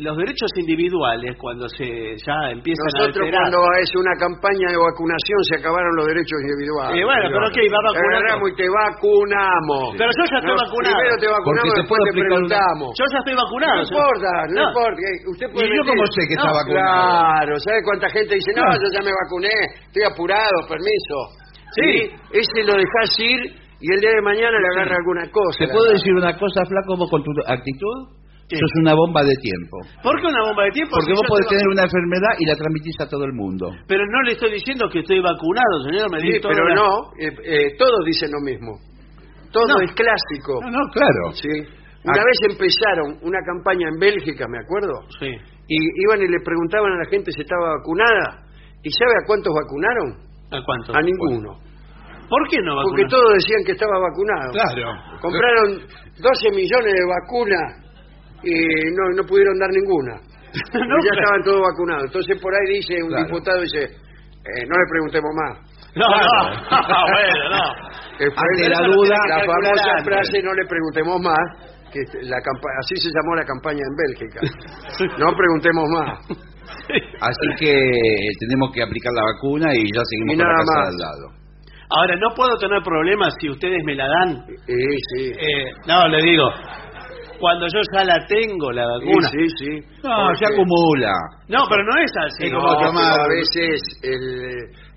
los derechos individuales cuando se ya empiezan a alterar. Nosotros cuando es una campaña de vacunación se acabaron los derechos individuales. Bueno, pero ¿qué? ¿Va a vacunar? Agarramos y te vacunamos. Pero yo ya estoy vacunado. Primero te vacunamos, después te preguntamos. Yo ya estoy vacunado. No importa, no importa. Usted puede ¿Y yo cómo sé que está vacunado? Claro, ¿sabe cuánta gente dice, yo ya me vacuné, estoy apurado, permiso? Sí. Y ese lo dejás ir. Y el día de mañana le agarra alguna cosa. ¿Te puedo decir una cosa, Flaco, vos con tu actitud? ¿Qué? Sos una bomba de tiempo. ¿Por qué una bomba de tiempo? Porque vos podés tener una enfermedad y la transmitís a todo el mundo. Pero no le estoy diciendo que estoy vacunado, señor. Todos dicen lo mismo. Todo es clásico. No, claro. Sí. Una vez empezaron una campaña en Bélgica, me acuerdo. Sí. Y iban y le preguntaban a la gente si estaba vacunada. ¿Y sabe a cuántos vacunaron? ¿A cuántos? A ninguno. ¿Por qué no vacunaron? Porque todos decían que estaba vacunado. Claro. Compraron 12 millones de vacunas y no pudieron dar ninguna. Ya estaban todos vacunados. Entonces por ahí dice un diputado, dice, no le preguntemos más. Ante la duda, la famosa frase, no le preguntemos más, que así se llamó la campaña en Bélgica. No preguntemos más. Así que tenemos que aplicar la vacuna y ya seguimos con la casa al lado. Ahora, no puedo tener problemas si ustedes me la dan. Sí. Le digo, cuando yo ya la tengo, la vacuna. Sí. Se acumula. No, pero no es así. A veces,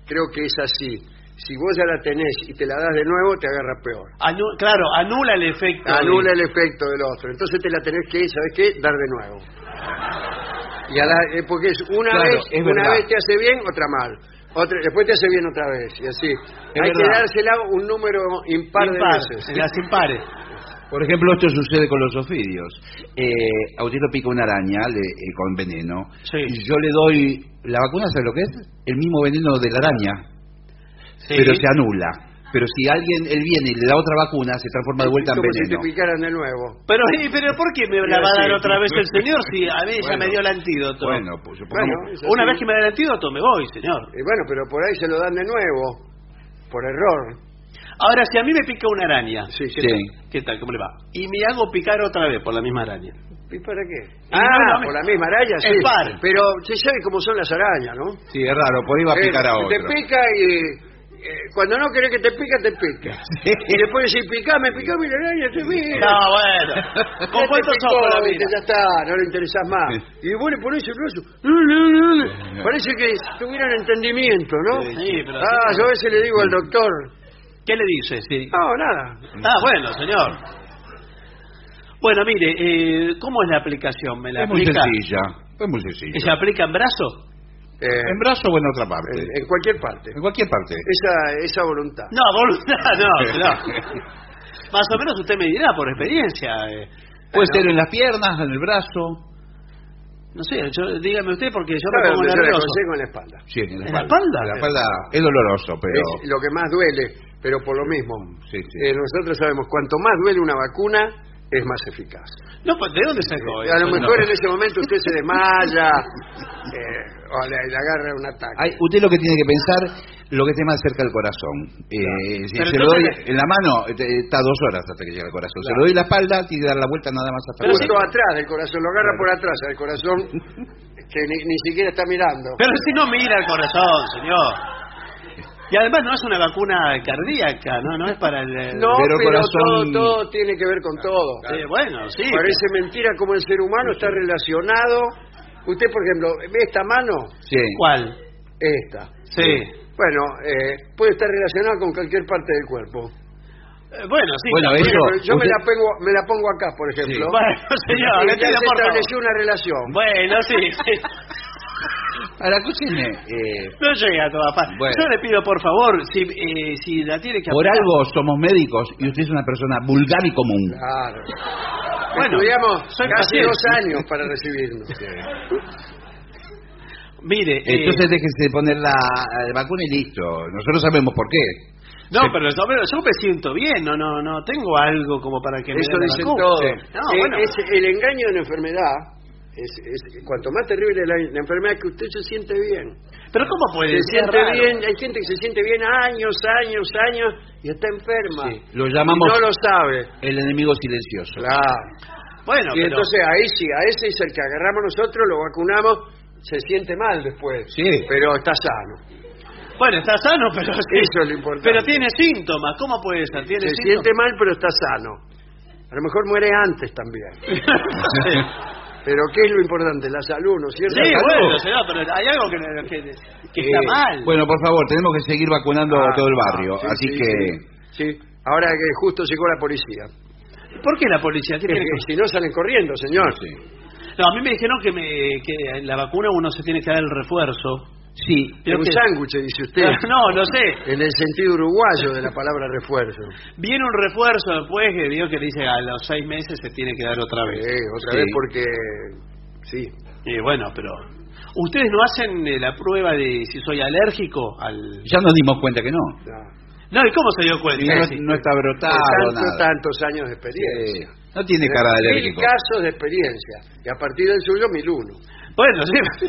creo que es así. Si vos ya la tenés y te la das de nuevo, te agarra peor. Anula el efecto. Anula el efecto del otro. Entonces te la tenés que, ¿sabés qué? Dar de nuevo. Y porque es una vez te hace bien, otra mal. Después te hace bien otra vez, y así. Hay que dársela un número impar de veces. Las impares. Por ejemplo, esto sucede con los ofidios. A usted lo pica una araña con veneno. Sí. Yo le doy la vacuna, ¿sabe lo que es? El mismo veneno de la araña. Sí. Pero se anula. Pero si él viene y le da otra vacuna, se transforma de vuelta en veneno. Como si te picaran de nuevo. Pero ¿por qué me la va a dar otra vez el señor si a mí ya me dio el antídoto? Bueno, pues una vez que me da el antídoto me voy, señor. Pero por ahí se lo dan de nuevo, por error. Ahora, si a mí me pica una araña, ¿qué tal? ¿Cómo le va? Y me hago picar otra vez por la misma araña. ¿Y para qué? Por la misma araña, sí. Es par. Pero se sabe cómo son las arañas, ¿no? Sí, es raro, pues iba a picar a otro. Te pica y... cuando no querés que te pica. Sí. Y después decís, picame, y te pica. ¿Con cuántos ojos? Ya está, no le interesás más. Y vos le ponés el brazo. Parece que tuvieran entendimiento, ¿no? Sí, pero... yo a veces le digo al doctor. ¿Qué le dices? Sí. No, nada. Bueno, señor. Bueno, mire, ¿cómo es la aplicación? ¿Me la aplica? Es muy sencilla. ¿Se aplica en brazos? ¿En brazo o en otra parte? En cualquier parte. En cualquier parte. Esa voluntad. No, voluntad no. Más o menos usted me dirá por experiencia. Puede ser en las piernas, en el brazo. No sé, dígame usted porque yo me pongo nervioso. Yo en la espalda. Sí, en la espalda. La espalda es doloroso, pero... Es lo que más duele, pero por lo mismo. Sí, sí. Nosotros sabemos, cuanto más duele una vacuna, es más eficaz. No, pues, ¿de dónde sacó eso? A lo mejor en ese momento usted se desmaya o le agarra un ataque. Usted lo que tiene que pensar, lo que esté más cerca del corazón. Si se lo doy en la mano, está 2 horas hasta que llega al corazón. Claro. Se lo doy en la espalda, tiene que dar la vuelta nada más hasta el corazón. Pero atrás del corazón, lo agarra por atrás del corazón, que ni siquiera está mirando. Pero si no mira el corazón, señor. Y además no es una vacuna cardíaca, no es para el... No, pero corazón... todo tiene que ver con todo. Bueno, sí. Parece mentira cómo el ser humano está relacionado. Usted, por ejemplo, ¿ve esta mano? Sí. ¿Cuál? Esta. Sí. Bueno, puede estar relacionado con cualquier parte del cuerpo. Bueno, sí. Bueno, yo me la pongo acá, por ejemplo. Sí. Bueno, señor. Y ya se estableció una relación. Bueno, sí. Ahora, escúcheme. No llega a toda parte. Bueno. Yo le pido, por favor, si la tiene que... Por algo somos médicos y usted es una persona vulgar y común. Claro. Bueno, digamos, casi 2 años para recibirnos. Mire... Entonces déjese de poner la vacuna y listo. Nosotros sabemos por qué. No, sí. Pero yo me siento bien, no tengo algo como para que eso me den la todo. No, bueno. Es el engaño de una enfermedad. Es cuanto más terrible la enfermedad, que usted se siente bien. Pero ¿cómo puede ser? Hay gente que se siente bien años y está enferma. Sí, lo llamamos, no lo sabe, el enemigo silencioso. Claro. Bueno, y pero... entonces ahí sí, a ese es el que agarramos nosotros, lo vacunamos, se siente mal después, sí, pero está sano. Bueno, está sano, pero... Sí, eso es lo importante. Pero tiene síntomas, ¿cómo puede ser? ¿Tiene síntomas? Siente mal, pero está sano. A lo mejor muere antes también. Sí. Pero ¿qué es lo importante? La salud, ¿no es cierto? Sí, bueno, señor, pero hay algo que está mal. Bueno, por favor, tenemos que seguir vacunando a todo el barrio, sí, así sí, que... Sí, ahora que justo llegó la policía. ¿Por qué la policía? ¿Qué tiene que... Si no salen corriendo, señor. Sí. No, a mí me dijeron que la vacuna uno se tiene que dar el refuerzo. Sí, pero un sándwich, dice usted. No, no sé. En el sentido uruguayo de la palabra refuerzo. Viene un refuerzo después que vio que dice a los 6 meses se tiene que dar otra vez. Otra vez porque... Sí. Y bueno, pero... ¿Ustedes no hacen la prueba de si soy alérgico al...? Ya nos dimos cuenta que no. No, ¿y cómo se dio cuenta? No está brotado nada. Tantos años de experiencia. Sí. No tiene cara de alérgico. 1000 casos de experiencia. Y a partir del suyo, 1001. Bueno, sí...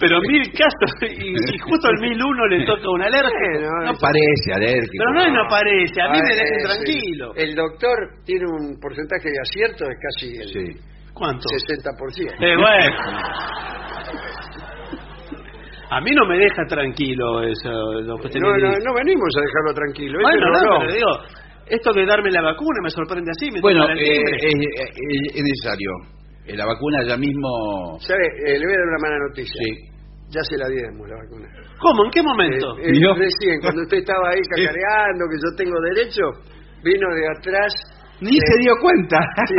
Pero 1000 casos, y justo el 1001 le toca un alérgico. No parece alérgico. Pero no parece, a mí me dejen tranquilo. El doctor tiene un porcentaje de acierto de casi el... Sí. ¿Cuánto? 60%. Bueno. A mí no me deja tranquilo eso. Lo que usted me dice. No venimos a dejarlo tranquilo. Bueno, pero digo, esto de darme la vacuna me sorprende así. Bueno, es necesario. La vacuna ya mismo... ¿Sabe? Le voy a dar una mala noticia. Sí. Ya se la dimos, la vacuna. ¿Cómo? ¿En qué momento? Recién, cuando usted estaba ahí cacareando que yo tengo derecho, vino de atrás... Ni se dio cuenta. Sí,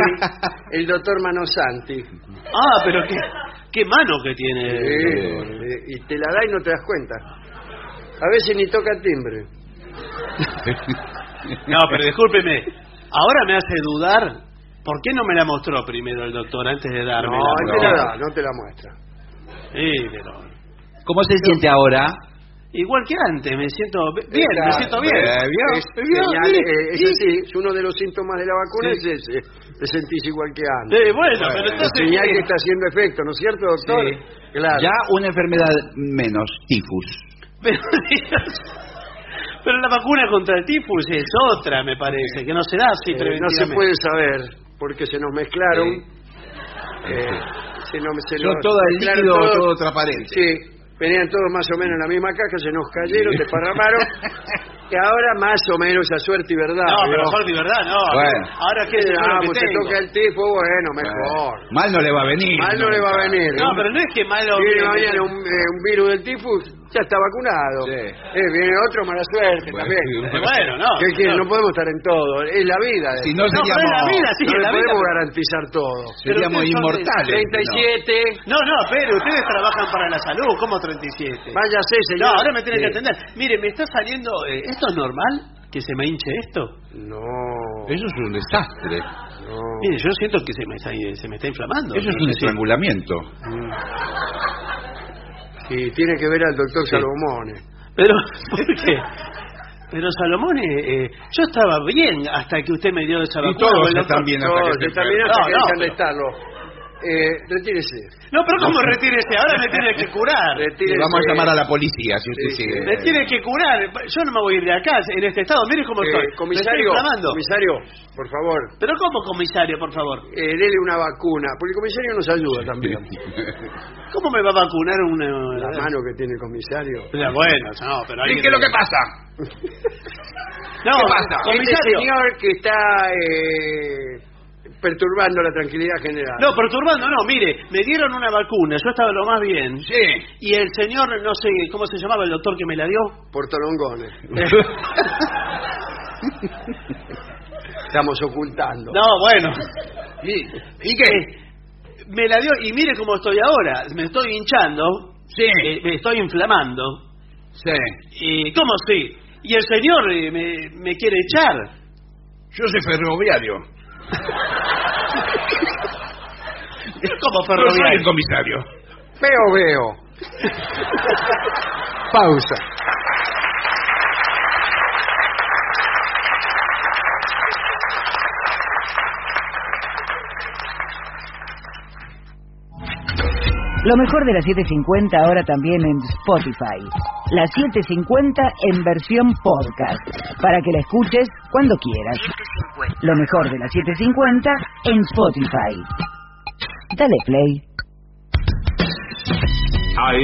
el doctor Manosanti. Ah, pero qué mano que tiene. Y te la da y no te das cuenta. A veces ni toca timbre. No, pero discúlpeme. Ahora me hace dudar... ¿Por qué no me la mostró primero el doctor antes de darme la prueba? No, no te la muestra. Sí, pero... ¿Cómo se siente ahora? Igual que antes, me siento bien, me siento bien. Es uno de los síntomas de la vacuna, sí. Es ese, te sentís igual que antes. Sí, bueno, pero entonces... La señal que está haciendo efecto, ¿no es cierto, doctor? Sí, claro. Ya una enfermedad menos, tifus. Pero la vacuna contra el tifus es otra, me parece, que no se da así preventivamente. No se puede saber, porque se nos mezclaron. Todo el líquido, todo transparente. Sí, venían todos más o menos en la misma caja, se nos cayeron, se parramaron. Y ahora más o menos a suerte y verdad. No, pero suerte y verdad no. Bueno. Ahora que se toca el tifus, bueno, mejor. Bueno. Mal no le va a venir. Mal no le va a venir. No, pero no es que malo... Viene mañana un virus del tifus... Ya está vacunado. Sí. Viene otro, mala suerte también. Bueno, no. ¿Qué quiere? No podemos estar en todo. Es la vida. Si no, seríamos, no, la vida, sí, no la podemos vida. Garantizar todo. Seríamos inmortales. 37. No, pero ustedes trabajan para la salud. ¿Cómo 37? Váyase, señor. No, ahora me tienen que entender. Mire, me está saliendo... ¿Esto es normal? ¿Que se me hinche esto? No. Eso es un desastre. No. Mire, yo siento que se me está inflamando. Eso es un estrangulamiento. Y tiene que ver al doctor Salomone. Pero, ¿por qué? Pero Salomone, yo estaba bien hasta que usted me dio esa vacuna. Y todos están bien hasta que estarlo. Retírese. No, pero ¿cómo retírese? Ahora me tiene que curar. Retírese. Vamos a llamar a la policía si usted sigue. Me tiene que curar. Yo no me voy a ir de acá, en este estado. Mire cómo estoy. Comisario, por favor. ¿Pero cómo, comisario, por favor? Dele una vacuna, porque el comisario nos ayuda también. ¿Cómo me va a vacunar la mano que tiene el comisario? Pero bueno, no, pero... ¿Y qué es lo que pasa? No, ¿qué pasa? Comisario. Este señor que está... perturbando la tranquilidad general. No, perturbando no, mire, me dieron una vacuna, yo estaba lo más bien. Sí. Y el señor, no sé, ¿cómo se llamaba el doctor que me la dio? Portolongones. Estamos ocultando. No, bueno. ¿Y qué? Me la dio, y mire cómo estoy ahora, me estoy hinchando. Sí. Me estoy inflamando. Sí. ¿Y cómo sí? Y el señor me quiere echar. Yo soy ferroviario. ¿Cómo ferroviario? El comisario. Veo. Pausa. Lo mejor de las 7.50 ahora también en Spotify. Las 7.50 en versión podcast, para que la escuches cuando quieras. Lo mejor de las 7.50 en Spotify. Dale play.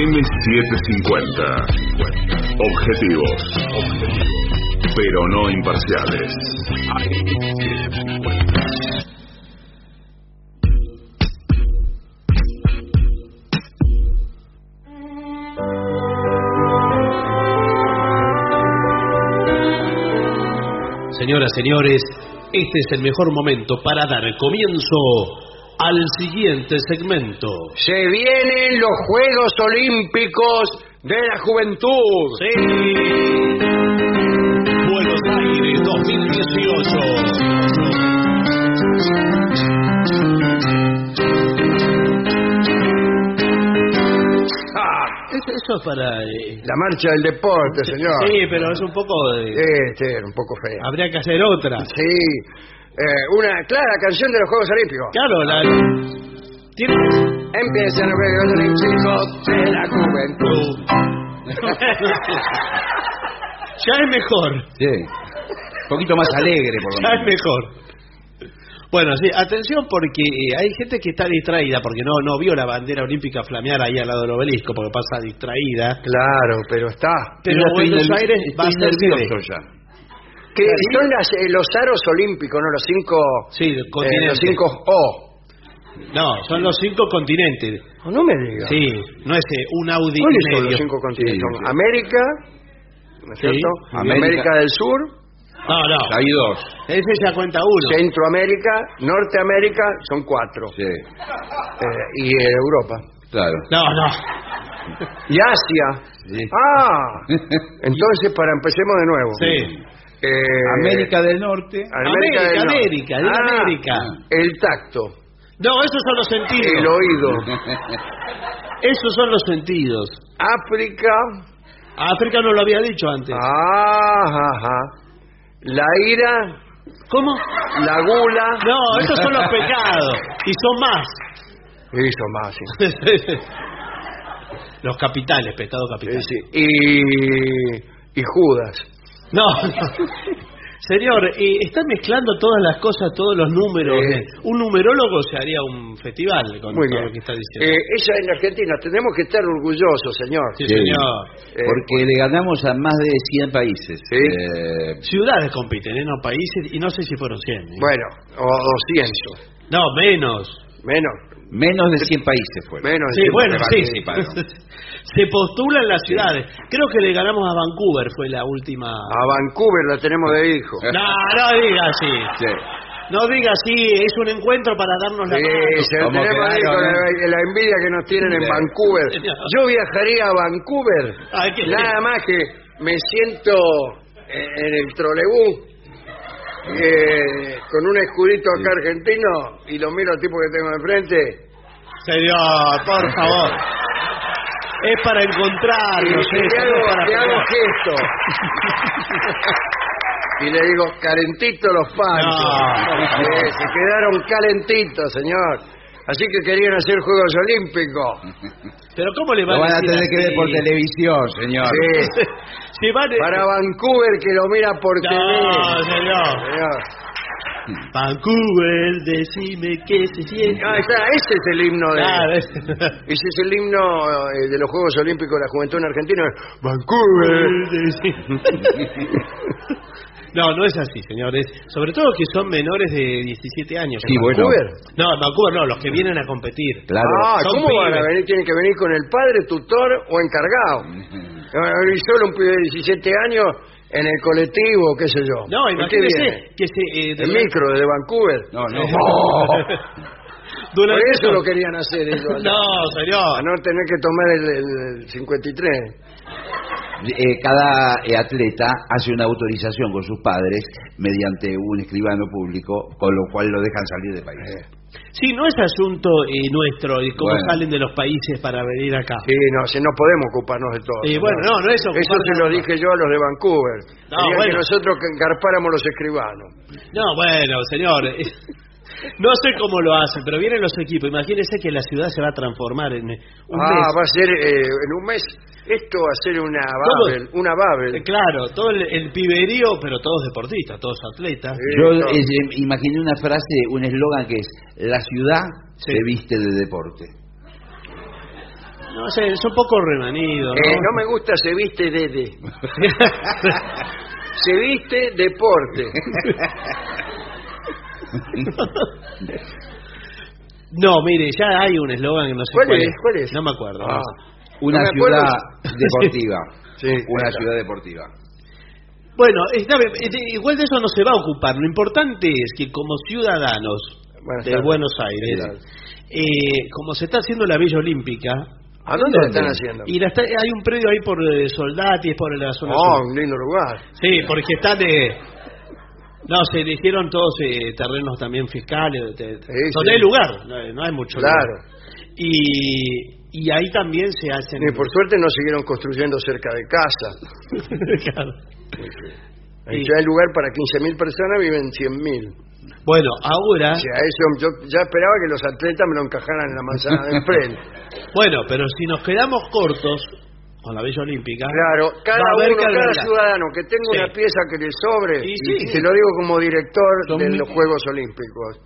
AM750. Objetivos, pero no imparciales. AM750. Señoras, señores, este es el mejor momento para dar comienzo al siguiente segmento. Se vienen los Juegos Olímpicos de la Juventud. Sí. Buenos Aires 2018. Eso es para... La marcha del deporte, señor. Sí, pero es un poco... un poco feo. Habría que hacer otra. Sí. Una clara canción de los Juegos Olímpicos. Claro, la... Empiezan los Juegos Olímpicos de la Juventud. Ya es mejor. Sí. Un poquito más alegre, por lo menos. Ya es mejor. Bueno, sí, atención porque hay gente que está distraída porque no vio la bandera olímpica flamear ahí al lado del obelisco porque pasa distraída. Claro, pero está. Pero Buenos Aires va a ser ya. Que son los aros olímpicos, ¿no? Los cinco... Sí, los cinco O. No, son los cinco continentes. No me digas. Sí, no es un Audi ¿cuáles son los cinco continentes? Sí, sí. América, ¿no es cierto? Sí. América del Sur. No. Hay dos. Ese ya cuenta uno. Centroamérica, Norteamérica, son cuatro. Sí. Y Europa. Claro. No. Y Asia. Sí. Ah, entonces empecemos de nuevo. Sí. América del Norte. América. El tacto. No, esos son los sentidos. El oído. Esos son los sentidos. África. África no lo había dicho antes. Ajá. La ira. ¿Cómo? La gula. No, esos son los pecados. Y son más. Sí, son más, sí. Los capitales, pecado capital. Sí. Y Judas. No. Señor, está mezclando todas las cosas, todos los números. Un numerólogo se haría un festival con todo lo que está diciendo. Esa es la Argentina. Tenemos que estar orgullosos, señor. Sí, señor. Porque le ganamos a más de 100 países. ¿Sí? Ciudades compiten, no países, y no sé si fueron 100. Bueno, o 200. No, menos. Menos de 100 países fueron. Menos de 100 países. Sí. Se postulan las ciudades. Creo que le ganamos a Vancouver, fue la última. A Vancouver la tenemos de hijo. No diga así. Sí. No diga así, es un encuentro para darnos la mano. La envidia que nos tienen en Vancouver. Yo viajaría a Vancouver. Nada más que me siento en el trolebús. Con un escudito acá argentino y lo miro al tipo que tengo enfrente. Señor, por favor. Es para encontrarnos. Hago gesto. Y le digo, calentito los panchos. No. Se quedaron calentitos, señor. Así que querían hacer Juegos Olímpicos. Pero ¿cómo le van a tener que ver por televisión, señor? Sí. Si van, para Vancouver que lo mira por TV. No, señor. Vancouver, decime qué se siente. Este es el himno de... Ese es el himno de los Juegos Olímpicos de la Juventud en Argentina. Vancouver. No es así, señores. Sobre todo que son menores de 17 años. Sí, bueno. Vancouver no, los que vienen a competir. Claro. ¿Cómo pibes? Van a venir? Tienen que venir con el padre, tutor o encargado. Y solo un pibe de 17 años en el colectivo, qué sé yo. No, imagínese que el micro de Vancouver. No. Por eso lo querían hacer ellos. Allá. No, señor. A no tener que tomar el 53. Cada atleta hace una autorización con sus padres mediante un escribano público, con lo cual lo dejan salir del país. Sí, no es asunto nuestro y cómo salen de los países para venir acá. Sí, no podemos ocuparnos de todo. No es ocuparnos. Eso se lo dije yo a los de Vancouver. Querían que nosotros encarpáramos los escribanos. No, bueno, señor... No sé cómo lo hacen, pero vienen los equipos. Imagínense que la ciudad se va a transformar en un mes. Va a ser en un mes. Esto va a ser una Babel. Una Babel. Claro, todo el piberío, pero todos deportistas, todos atletas. Imaginé una frase, un eslogan que es: la ciudad se viste de deporte. No sé, es un poco remanido, ¿no? No me gusta se viste de. Se viste deporte. No, mire, ya hay un eslogan que no sé cuál es. No me acuerdo. Ah, una ciudad deportiva. Sí, una ciudad deportiva. Bueno, igual de eso no se va a ocupar. Lo importante es que como ciudadanos de Buenos Aires, como se está haciendo la Villa Olímpica. ¿A dónde la están haciendo? Y hay un predio ahí por Soldati, es por la zona. Oh, un lindo lugar. Sí, porque están no, se eligieron todos terrenos también fiscales. Hay lugar, no hay mucho lugar. Y ahí también se hacen. Y por suerte no siguieron construyendo cerca de casa. Claro. Sí. Ya hay lugar para 15.000 personas, viven 100.000. Bueno, ahora... O sea, eso, yo ya esperaba que los atletas me lo encajaran en la manzana de enfrente. Bueno, pero si nos quedamos cortos con la Villa Olímpica... Claro, cada ciudadano que tenga una pieza que le sobre, y te lo digo como director de los Juegos Olímpicos,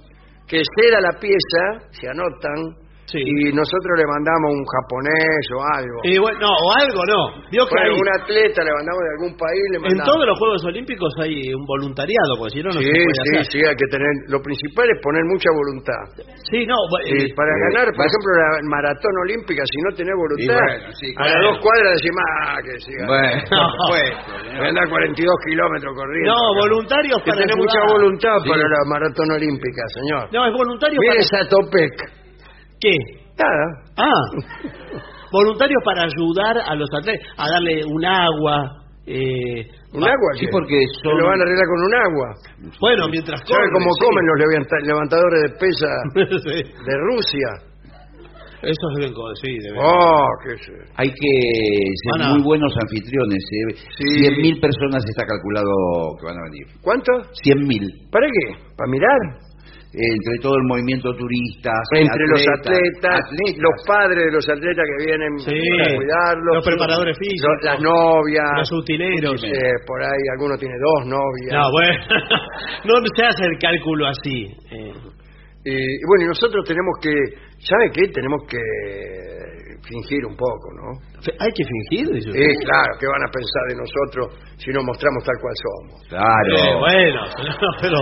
que ceda la pieza, se anotan, y nosotros le mandamos un japonés o algo. Un atleta le mandamos de algún país, le mandamos. En todos los Juegos Olímpicos hay un voluntariado, porque si no, no se puede hacer. Hay que tener, lo principal es poner mucha voluntad. Para ganar, por ejemplo, la maratón olímpica, si no tenés voluntad, a las 2 cuadras decís, que siga. Andar 42 kilómetros corriendo. No, voluntarios para tener mucha voluntad para la maratón olímpica, señor. No, es voluntario para... Mire esa Topec. ¿Qué? Nada. Voluntarios para ayudar a los atletas, a darle un agua. ¿Un agua? Sí, porque son... lo van a arreglar con un agua. Bueno, mientras comen. ¿Sabe cómo comen los levantadores de pesa de Rusia? Eso es bien conocido. Hay que ser muy buenos anfitriones. 100.000 personas está calculado que van a venir. ¿Cuánto? 100.000. ¿Para qué? ¿Para mirar? Entre todo el movimiento turista, entre los atletas, los padres de los atletas que vienen a cuidarlos, los preparadores físicos, las novias, los utileros, por ahí alguno tiene 2 novias. No se hace el cálculo así. Y bueno, nosotros tenemos que, ¿sabe qué? Tenemos que fingir un poco, ¿no? ¿Hay que fingir? Claro, ¿qué van a pensar de nosotros si nos mostramos tal cual somos? Claro. Pero...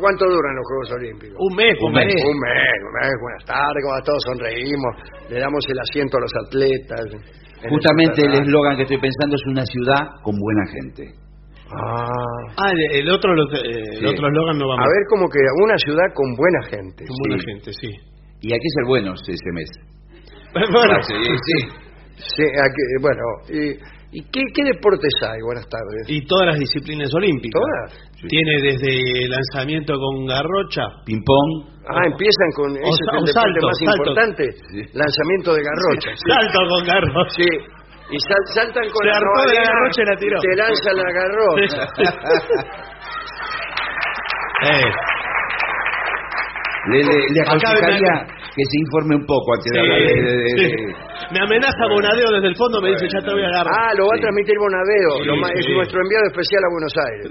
¿Cuánto duran los Juegos Olímpicos? Un mes. Buenas tardes, a todos sonreímos, le damos el asiento a los atletas. Justamente el eslogan que estoy pensando es una ciudad con buena gente. El otro eslogan no va mal. A ver, como que una ciudad con buena gente. Con buena gente, sí. Y hay que ser buenos ese mes. ¿Y qué deportes hay? Buenas tardes. Y todas las disciplinas olímpicas. ¿Todas? Sí. Tiene desde lanzamiento con garrocha, ping-pong. Empiezan con ese importante. Sí. Lanzamiento de garrocha. Sí. Salto con garrocha. Sí. Y saltan con la garrocha y la tiró. Te lanzan la garrocha. Le aconsejaría que se informe un poco antes de hablar. Me amenaza Bonadeo desde el fondo, me dice, ya te voy a agarrar. Lo va a transmitir Bonadeo, es nuestro enviado especial a Buenos Aires.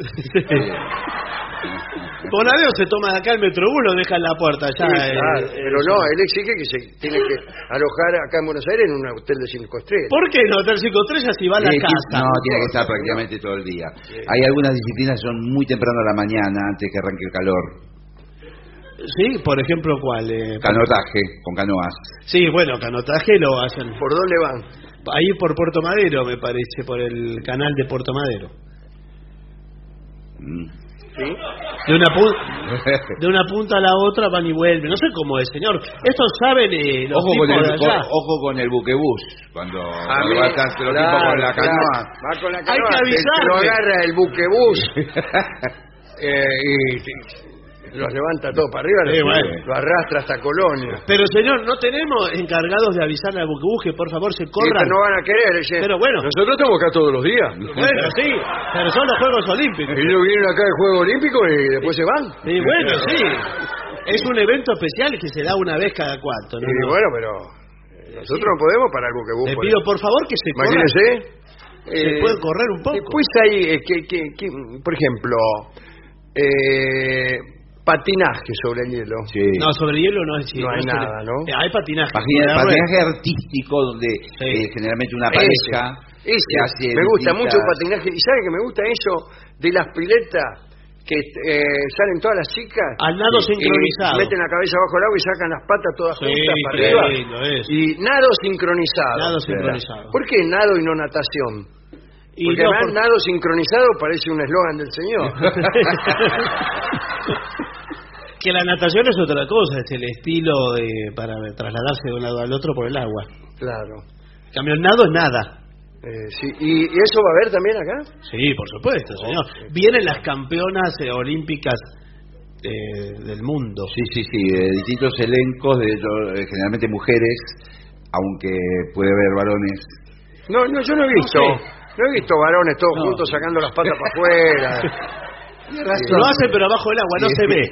Bonadeo se toma de acá el Metrobús, lo deja en la puerta. Él exige que se tiene que alojar acá en Buenos Aires en un hotel de 5 estrellas. ¿Por qué no? Hotel 5 estrellas si va a la casa. No, tiene que estar prácticamente todo el día. Hay algunas disciplinas que son muy temprano a la mañana, antes que arranque el calor. Sí, por ejemplo, ¿cuál? Canotaje, con canoas. Sí, bueno, canotaje lo hacen. ¿Por dónde van? Ahí por Puerto Madero, me parece, por el canal de Puerto Madero. ¿Sí? De una punta a la otra van y vuelven. No sé cómo es, señor. Estos saben los tipos de allá. Ojo con el buquebús. Cuando va con la canoa. Va con la canoa. Hay que avisarme. Lo agarra el buquebús. los levanta todos para arriba, lo arrastra hasta Colonia. Pero señor, no tenemos encargados de avisarle a Buquebuje, por favor, se corran. Sí, no van a querer, ¿sí? Pero bueno. Nosotros estamos acá todos los días. Bueno, sí, pero son los Juegos Olímpicos. Ellos vienen acá de Juegos Olímpicos y después se van. Y bueno, sí. Es un evento especial que se da una vez cada cuarto, ¿no? Y bueno, pero nosotros sí. No podemos parar Buquebuje. Le pido por favor que se corran. Imagínense. Se pueden correr un poco. Después hay, por ejemplo, patinaje sobre el hielo. Sí. No, sobre el hielo no es hielo. No hay nada, ¿no? Hay patinaje. Patinaje artístico donde generalmente una pareja... Ese. Me gusta mucho el patinaje. ¿Y sabe que me gusta eso de las piletas? Que salen todas las chicas... Al nado sincronizado. Meten la cabeza bajo el agua y sacan las patas todas juntas para arriba. Y nado sincronizado. Nado sincronizado. ¿Por qué nado y no natación? Porque además nado sincronizado parece un eslogan del señor. Que la natación es otra cosa, es el estilo para trasladarse de un lado al otro por el agua. Claro. En cambio, el nado es nada. Sí. ¿Y eso va a haber también acá? Sí, por supuesto, señor. Vienen las campeonas olímpicas del mundo. Sí, distintos elencos, de ellos, generalmente mujeres, aunque puede haber varones. No, yo no he visto. No, no he visto varones todos juntos sacando las patas para afuera. Lo hacen, pero abajo del agua, no se ve.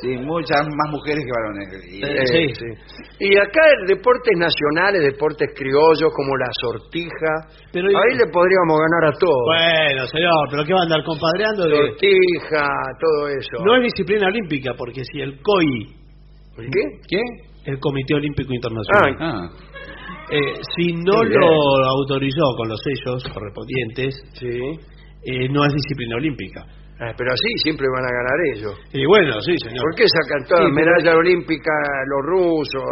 Sí, muchas más mujeres que varones. Y acá deportes nacionales, deportes criollos como la sortija. Pero ahí le podríamos ganar a todos. Bueno, señor, pero ¿qué va a andar compadreando? Sortija, todo eso. No es disciplina olímpica, porque si el COI... ¿Qué? El Comité Olímpico Internacional. Si no lo autorizó con los sellos correspondientes, no es disciplina olímpica. Pero así siempre van a ganar ellos. Y bueno, sí, señor. ¿Por qué sacan todas las medallas olímpicas los rusos,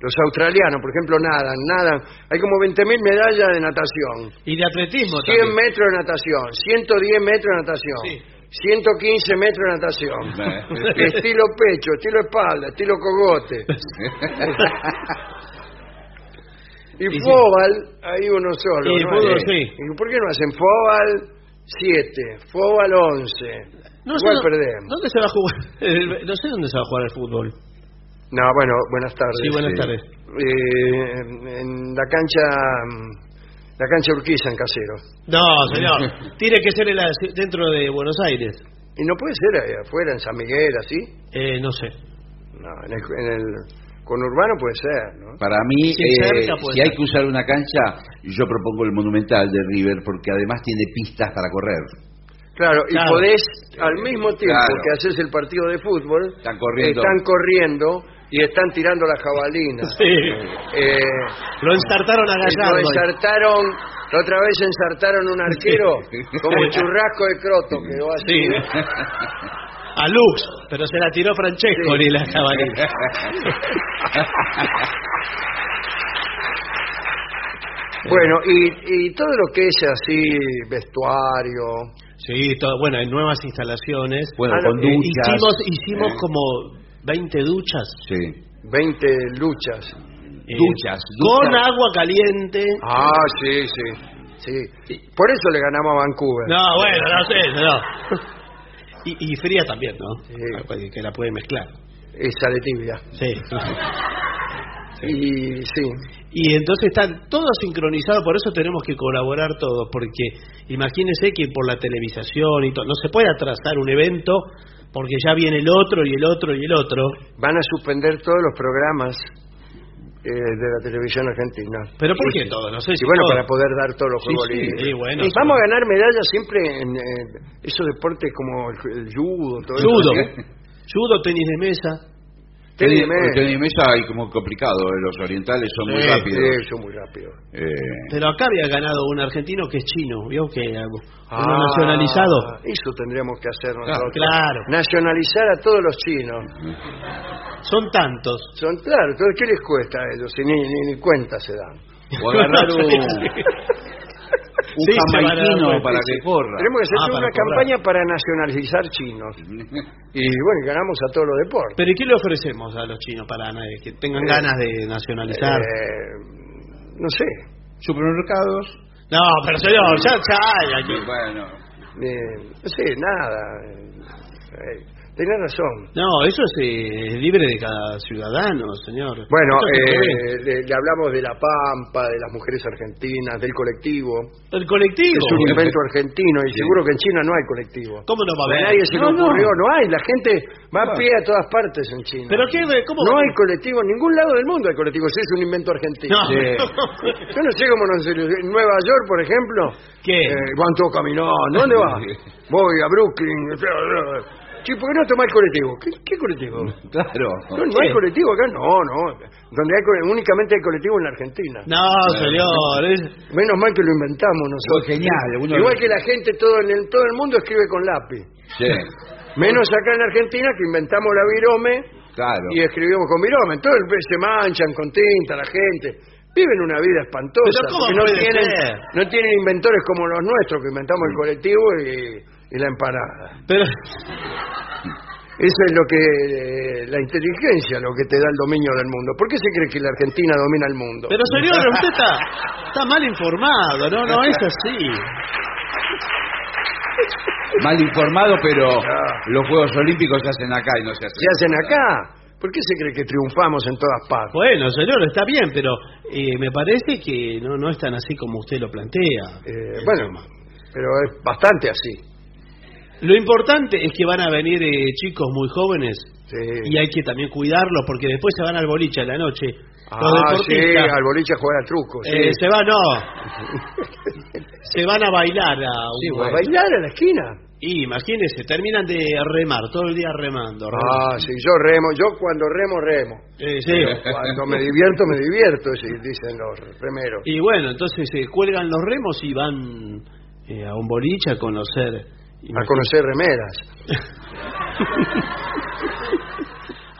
los australianos? Por ejemplo, nadan. Hay como 20.000 medallas de natación. Y de atletismo 100 también. 100 metros de natación, 110 metros de natación, 115 metros de natación. Estilo pecho, estilo espalda, estilo cogote. Y fóbal, hay uno solo. Y fútbol, ¿por qué no hacen fóbal? 7, fútbol 11. No sé dónde se va a jugar. No sé dónde se va a jugar el fútbol. No, bueno, buenas tardes. Sí, buenas tardes. En la cancha Urquiza en Casero. No, señor. Tiene que ser dentro de Buenos Aires. ¿Y no puede ser ahí afuera en San Miguel así? No sé. No, en el conurbano puede ser, ¿no? Para mí, si hay que usar una cancha, yo propongo el Monumental de River, porque además tiene pistas para correr. Claro, y podés, al mismo tiempo que haces el partido de fútbol, están corriendo y están tirando la jabalina. Sí. Lo ensartaron a Gallardo. La otra vez ensartaron un arquero como el churrasco de croto, quedó así. Sí. A Lux, pero se la tiró Francesco ni la jabalina. Bueno, y todo lo que es así, vestuario... Sí, todo, bueno, en nuevas instalaciones. Bueno, con duchas. Hicimos como 20 duchas. Sí. 20 duchas. Duchas. Con agua caliente. Ah, sí. Por eso le ganamos a Vancouver. No, bueno, no sé. Y fría también, ¿no? Sí. Que la puede mezclar. Esa de tibia. Sí. Y entonces están todos sincronizados, por eso tenemos que colaborar todos, porque imagínense que por la televisación y todo, no se puede atrasar un evento porque ya viene el otro y el otro y el otro. Van a suspender todos los programas de la televisión argentina. ¿Pero por qué todo? No sé si bueno, todo. Para poder dar todos los juegos libres. Bueno, vamos a ganar medallas siempre en esos deportes como el judo, todo eso. Judo, tenis de mesa. Tenis de mesa hay como complicado. Los orientales son muy rápidos. Sí, son muy rápidos. Pero acá había ganado un argentino que es chino, ¿vio? Que uno nacionalizado. Eso tendríamos que hacer nosotros. Claro. Nacionalizar a todos los chinos. Son tantos. Son, claro, entonces ¿qué les cuesta a ellos? Ni cuenta se dan. O agarrar un jamaiquino para que corra. Tenemos que hacer una campaña para nacionalizar chinos. Y bueno, ganamos a todos los deportes. ¿Pero y qué le ofrecemos a los chinos para que tengan ganas de nacionalizar? No sé. ¿Supermercados? No, pero señor, ya hay aquí. Bueno. No sé, nada. Tenés razón. No, eso es libre de cada ciudadano, señor. Bueno, le hablamos de La Pampa, de las mujeres argentinas, del colectivo. ¿El colectivo? Es un invento argentino y sí. Seguro que en China no hay colectivo. ¿Cómo no va a haber? Nadie se le ocurrió, no hay. La gente va a pie a todas partes en China. ¿Pero qué? ¿Cómo? No hay colectivo, en ningún lado del mundo hay colectivo. Eso es un invento argentino. No. Sí. Yo no sé cómo no se lo... En Nueva York, por ejemplo. ¿Qué? Van todos caminando. ¿Dónde vas? Voy a Brooklyn. Sí, ¿por qué no tomás el colectivo? ¿Qué colectivo? Claro. No hay colectivo acá, no. Donde hay únicamente hay colectivo en la Argentina. No, señor. Menos mal que lo inventamos nosotros. Fue genial. Igual que la gente todo el mundo escribe con lápiz. Sí. Menos acá en la Argentina que inventamos la virome. Claro. Y escribimos con virome. Todo el se manchan con tinta la gente. Viven una vida espantosa. ¿Pero cómo puede ser? No tienen inventores como los nuestros que inventamos el colectivo y la empanada. Pero eso es lo que la inteligencia, lo que te da el dominio del mundo. ¿Por qué se cree que la Argentina domina el mundo? Pero señor, usted está mal informado, no es así. Mal informado, pero los Juegos Olímpicos se hacen acá y no se hacen. Se hacen acá. ¿Por qué se cree que triunfamos en todas partes? Bueno, señor, está bien, pero me parece que no es tan así como usted lo plantea. Bueno, pero es bastante así. Lo importante es que van a venir chicos muy jóvenes, sí. Y hay que también cuidarlos porque después se van al boliche a la noche. Sí, al boliche a jugar al truco. Sí. Se van a bailar a un a bailar a la esquina. Y imagínense, terminan de remar, todo el día remando. Sí, yo remo, cuando remo. Sí. Cuando me divierto, dicen los remeros. Y bueno, entonces se cuelgan los remos y van a un boliche a conocer... A conocer remeras.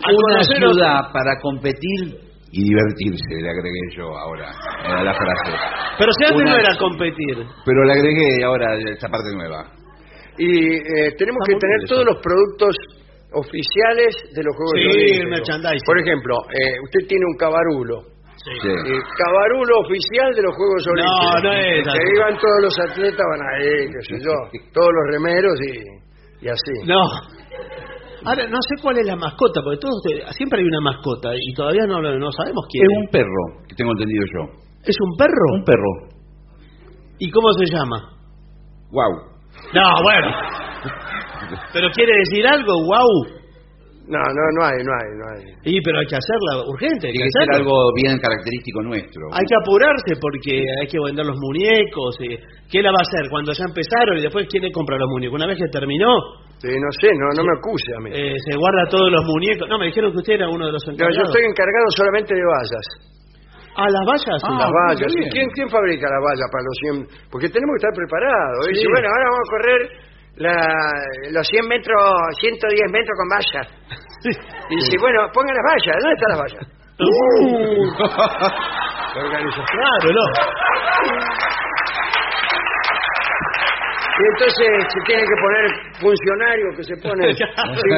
Una ciudad para competir y divertirse, le agregué yo ahora a la frase. Pero si antes no era competir. Pero le agregué ahora esta parte nueva. Y tenemos que tener todos los productos oficiales de los Juegos Olímpicos. Sí, el merchandising. Por ejemplo, usted tiene un cabarulo. Sí. Cabarulo oficial de los Juegos Olímpicos. No es así. Que iban todos los atletas, van a ir, qué sé yo, todos los remeros y así. No. Ahora, no sé cuál es la mascota, porque siempre hay una mascota y todavía no sabemos quién es. Es un perro, que tengo entendido yo. ¿Es un perro? Un perro. ¿Y cómo se llama? Guau. No, bueno. ¿Pero quiere decir algo, guau? No hay. Sí, pero hay que hacerla urgente. Hay que hacer algo bien característico nuestro. Hay que apurarse porque hay que vender los muñecos. ¿Qué la va a hacer? Cuando ya empezaron y después, ¿quién le compra los muñecos? Una vez que terminó. Sí, no sé, no me acuse a mí. Se guarda todos los muñecos. No, me dijeron que usted era uno de los encargados. No, yo estoy encargado solamente de vallas. ¿A las vallas? Las vallas. ¿Quién fabrica las vallas para los 100? Porque tenemos que estar preparados. Sí. Y bueno, ahora vamos a correr... los 100 metros, 110 metros con vallas. Y dice, bueno, pongan las vallas. ¿Dónde están las vallas? Claro, no. Y entonces se tiene que poner funcionarios que se ponen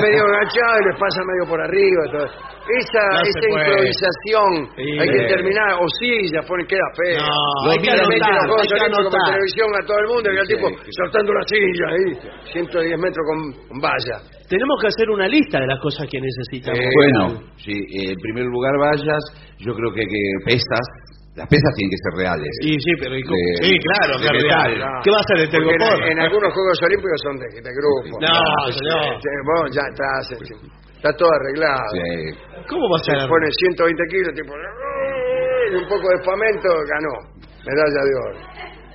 medio agachados y les pasa medio por arriba. Todo. Esa improvisación hay que terminar. O sí, ya queda feo. No, hay que anotar. Hay que anotar. Como televisión a todo el mundo y el tipo saltando una silla ahí, 110 metros con valla. Tenemos que hacer una lista de las cosas que necesitamos. En primer lugar vallas, yo creo que pesas. Las pesas tienen que ser reales. Reales. No. ¿Qué va a hacer este grupo? En algunos Juegos Olímpicos son de grupo. No. Ya está todo arreglado. Sí. ¿Cómo va a ser? Se pone 120 kilos, tipo... Un poco de espamento, ganó. Medalla de oro.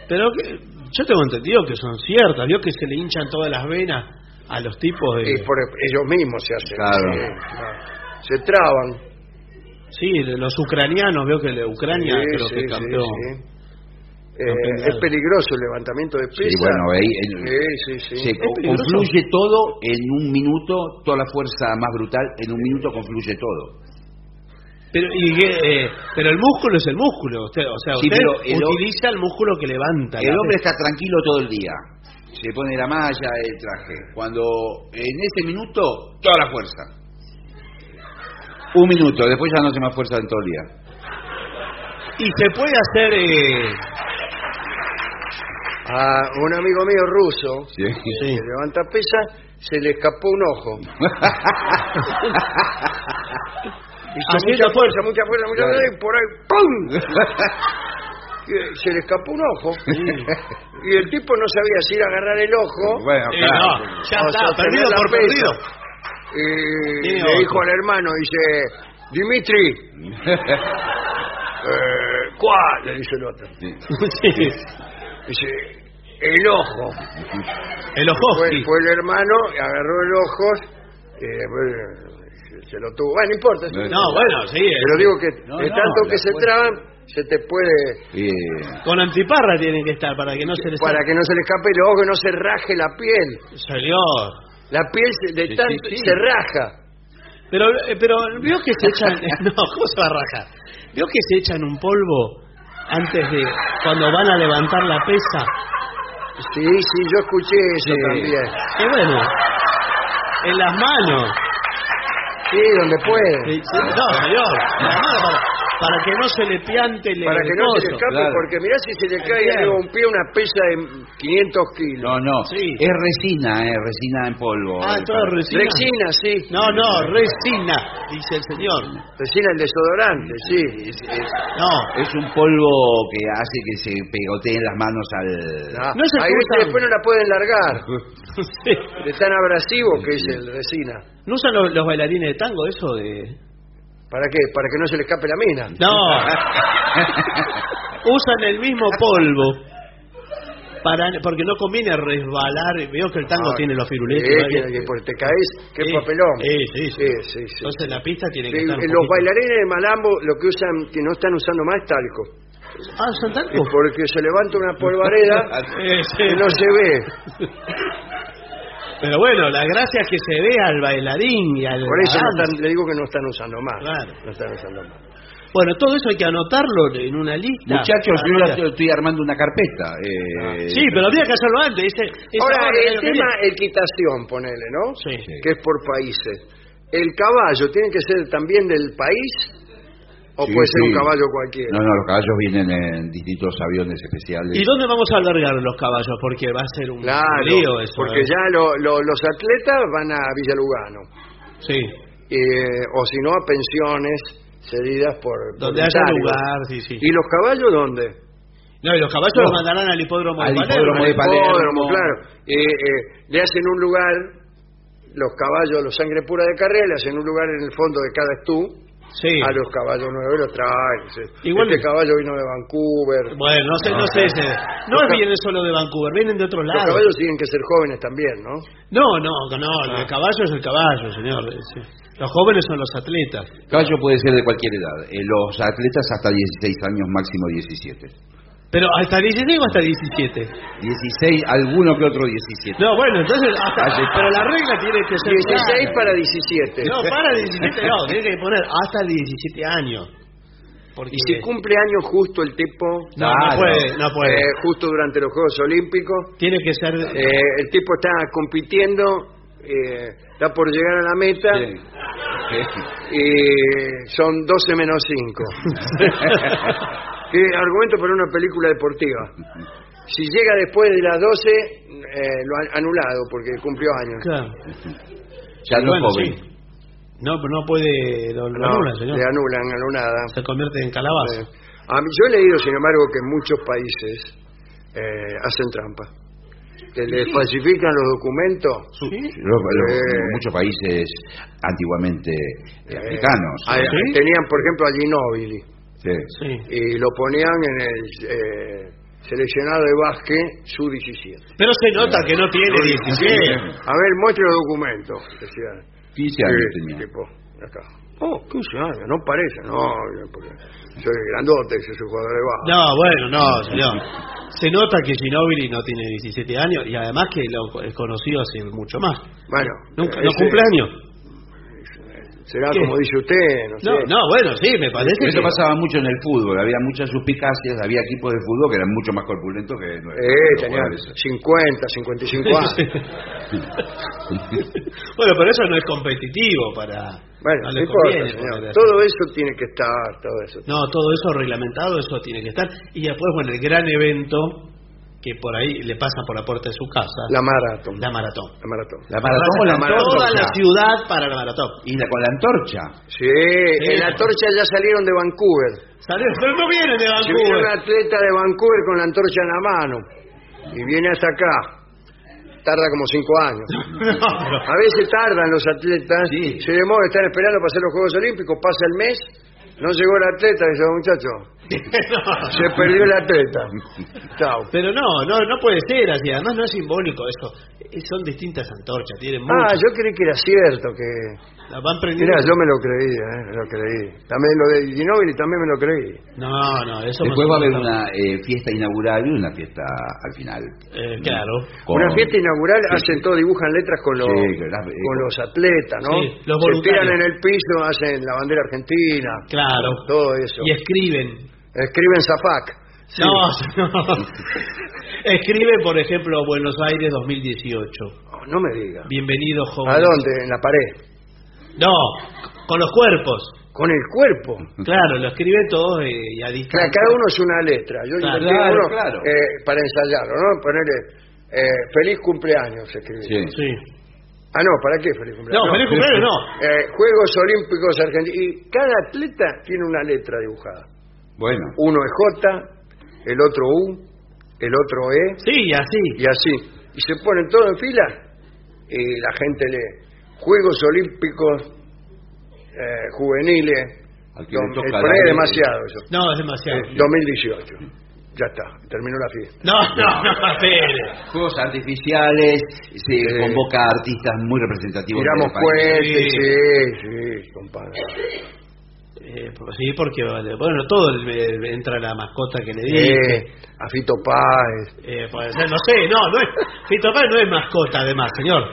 Pero yo tengo entendido que son ciertas. Vio que se le hinchan todas las venas a los tipos de... Y por ellos mismos se hacen. Claro. Se traban. Sí, los ucranianos, veo que Ucrania creo que campeó. Sí. Es peligroso el levantamiento de pesas. Sí, bueno, se confluye todo en un minuto, toda la fuerza más brutal en un minuto confluye todo. Pero el músculo es el músculo, usted utiliza el músculo que levanta. El hombre está tranquilo todo el día, se pone la malla, el traje. Cuando en ese minuto, toda la fuerza. Un minuto, después ya no se me esfuerza en todo el día. ¿Y se puede hacer a un amigo mío ruso, sí, que sí, levanta pesas, se le escapó un ojo. Hizo mucha fuerza, claro, y por ahí, ¡pum! Se le escapó un ojo. Sí. Y el tipo no sabía si ir a agarrar el ojo. Bueno, claro. No, ya está, perdido por perdido. Y sí, le dijo al hermano, dice, Dimitri. ¿Cuál? Le dice el otro. Sí. Sí. Dice, el ojo. El ojo. Fue el hermano, agarró el ojo, se lo tuvo. Bueno, no importa. No, bueno, sí. Pero digo que de tanto que se traban, se te puede... Yeah. Con antiparra tienen que estar para que no se les... Para que no se le escape el ojo, que no se raje la piel. Salió. La piel de tanto se raja. Pero vio que se echan... No, ¿cómo se va a rajar? Vio que se echan un polvo antes de... Cuando van a levantar la pesa... Sí, sí, yo escuché eso también. Qué bueno. En las manos. Sí, donde puede. Sí, sí. No, señor. Para que no se le piante el... Para que no se le escape, claro, porque mirá si se le cae a un pie una pesa de 500 kilos. No, no. Sí. Es resina, resina en polvo. Ah, todo resina. Resina, sí. No, no, resina, dice el señor. Resina, el desodorante, sí. No. Es un polvo que hace que se pegoteen las manos al... No, ahí después no la pueden largar. Sí. Es tan abrasivo que es el resina. ¿No usan los bailarines de tango eso de...? ¿Para qué? Para que no se le escape la mina. No. Usan el mismo polvo. Porque no conviene resbalar. Veo que el tango tiene los firuletes. Porque te caes, qué papelón. Sí. Entonces la pista tiene que estar... Los bailarines de malambo, lo que usan, que no están usando más, es talco. Ah, ¿son talco? Porque se levanta una polvareda que no se ve. Pero bueno, la gracia es que se ve al bailarín y al... Por eso le digo que no están usando más. Claro. No están usando más. Bueno, todo eso hay que anotarlo en una lista. Muchachos, yo estoy armando una carpeta. Sí, pero habría que hacerlo antes. Ahora, el tema equitación, ponele, ¿no? Sí. Que es por países. ¿El caballo tiene que ser también del país? ¿O puede ser un caballo cualquiera? No, los caballos vienen en distintos aviones especiales. ¿Y dónde vamos a albergar los caballos? Porque va a ser un lío eso. Porque ya los atletas van a Villa Lugano. Sí. O si no, a pensiones cedidas por... Donde haya lugar, sí. ¿Y los caballos dónde? No, y los caballos los mandarán al hipódromo de Palermo. Al hipódromo, claro. Le hacen un lugar, los caballos, los sangre pura de carrera, le hacen un lugar en el fondo de cada estú. Sí. A los caballos nuevos los traen. Igual este caballo vino de Vancouver. Bueno, no sé. No vienen solo de Vancouver, vienen de otros lados. Los caballos tienen que ser jóvenes también, ¿no? No. El caballo es el caballo, señor. Sí. Los jóvenes son los atletas. El caballo puede ser de cualquier edad. Los atletas hasta 16 años, máximo 17. ¿Pero hasta 16 o hasta 17? 16, alguno que otro 17. No, bueno, entonces... pero la regla tiene que ser... 16 para 17. No, para 17 no, tiene que poner hasta 17 años. Porque... ¿Y si cumple años justo el tipo? No puede. Justo durante los Juegos Olímpicos. Tiene que ser... el tipo está compitiendo, está por llegar a la meta... Y son 12 menos 5. Argumento para una película deportiva. Si llega después de las 12, lo han anulado porque cumplió años. Claro. Ya no es joven. Sí. No puede... Lo anulan, señor. Le anulan, anulada. Se convierte en calabaza. Yo he leído, sin embargo, que muchos países hacen trampa. Que les falsifican los documentos. Sí. Muchos países antiguamente africanos. Tenían, por ejemplo, a Ginóbili. Sí. Y lo ponían en el seleccionado de básquet sub-17. Pero se nota que no tiene 17. A ver, muestre los documentos. Decían. 15 años tenía. Tipo, acá. 15 años, no parece. No, porque soy grandote, soy jugador de básquet. No, bueno, no, señor. Se nota que Ginóbili no tiene 17 años y además que lo es conocido hace mucho más. Bueno. No cumple años. Será como dice usted, no sé. No, bueno, sí, me parece. Eso pasaba mucho en el fútbol, había muchas suspicacias, había equipos de fútbol que eran mucho más corpulentos que... tenían 50, 55 años. Bueno, pero eso no es competitivo para... Bueno, no importa, señor. Todo eso tiene que estar, todo eso. No, todo eso reglamentado, eso tiene que estar. Y después, bueno, el gran evento que por ahí le pasan por la puerta de su casa. La maratón. La maratón. La maratón. La maratón con la antorcha. Toda la ciudad para la maratón. Y la, con la antorcha. Sí, sí, en la antorcha ya salieron de Vancouver. Salieron, pero no vienen de Vancouver. Se viene un atleta de Vancouver con la antorcha en la mano. Y viene hasta acá. Tarda como 5 años. No. A veces tardan los atletas. Sí. Se demora, están esperando para hacer los Juegos Olímpicos. Pasa el mes, no llegó el atleta. Dice, muchacho, no. Se perdió el atleta. Chao. Pero no puede ser así. Además no es simbólico eso. Son distintas antorchas. Tienen muchas. Yo creí que era cierto que... La van prendiendo. Mira, yo me lo creí, También lo de Ginóbili también me lo creí. No, eso... Después va a haber una fiesta inaugural y una fiesta al final. Claro. Con... Una fiesta inaugural, sí. Hacen todo, dibujan letras con los atletas, ¿no? Sí, los voluntarios. Se tiran en el piso, hacen la bandera argentina. Claro. Todo eso. Y escriben. Escriben Zafac. Sí. No. Escribe, por ejemplo, Buenos Aires 2018. Oh, no me diga. Bienvenido, joven. ¿A dónde? ¿En la pared? No, con los cuerpos. ¿Con el cuerpo? Claro, lo escribe todo y a distancia. Cada uno es una letra. Yo uno, para ensayarlo, ¿no? Ponerle feliz cumpleaños, se escribe. Sí. Ah, no, ¿para qué feliz cumpleaños? No, feliz cumpleaños no. Juegos Olímpicos Argentinos. Y cada atleta tiene una letra dibujada. Bueno. Uno es J, el otro U, el otro E. Sí, y así. Y se ponen todos en fila y la gente lee. Juegos Olímpicos Juveniles. Es demasiado eso. No, es demasiado. 2018. Ya está, terminó la fiesta. No, espere. Juegos artificiales, se convoca a artistas muy representativos. Tiramos puentes, sí, compadre. Sí, porque bueno, todo entra la mascota que le dije. A Fito Paz. Puede ser, no es. Fito Paz no es mascota, además, señor.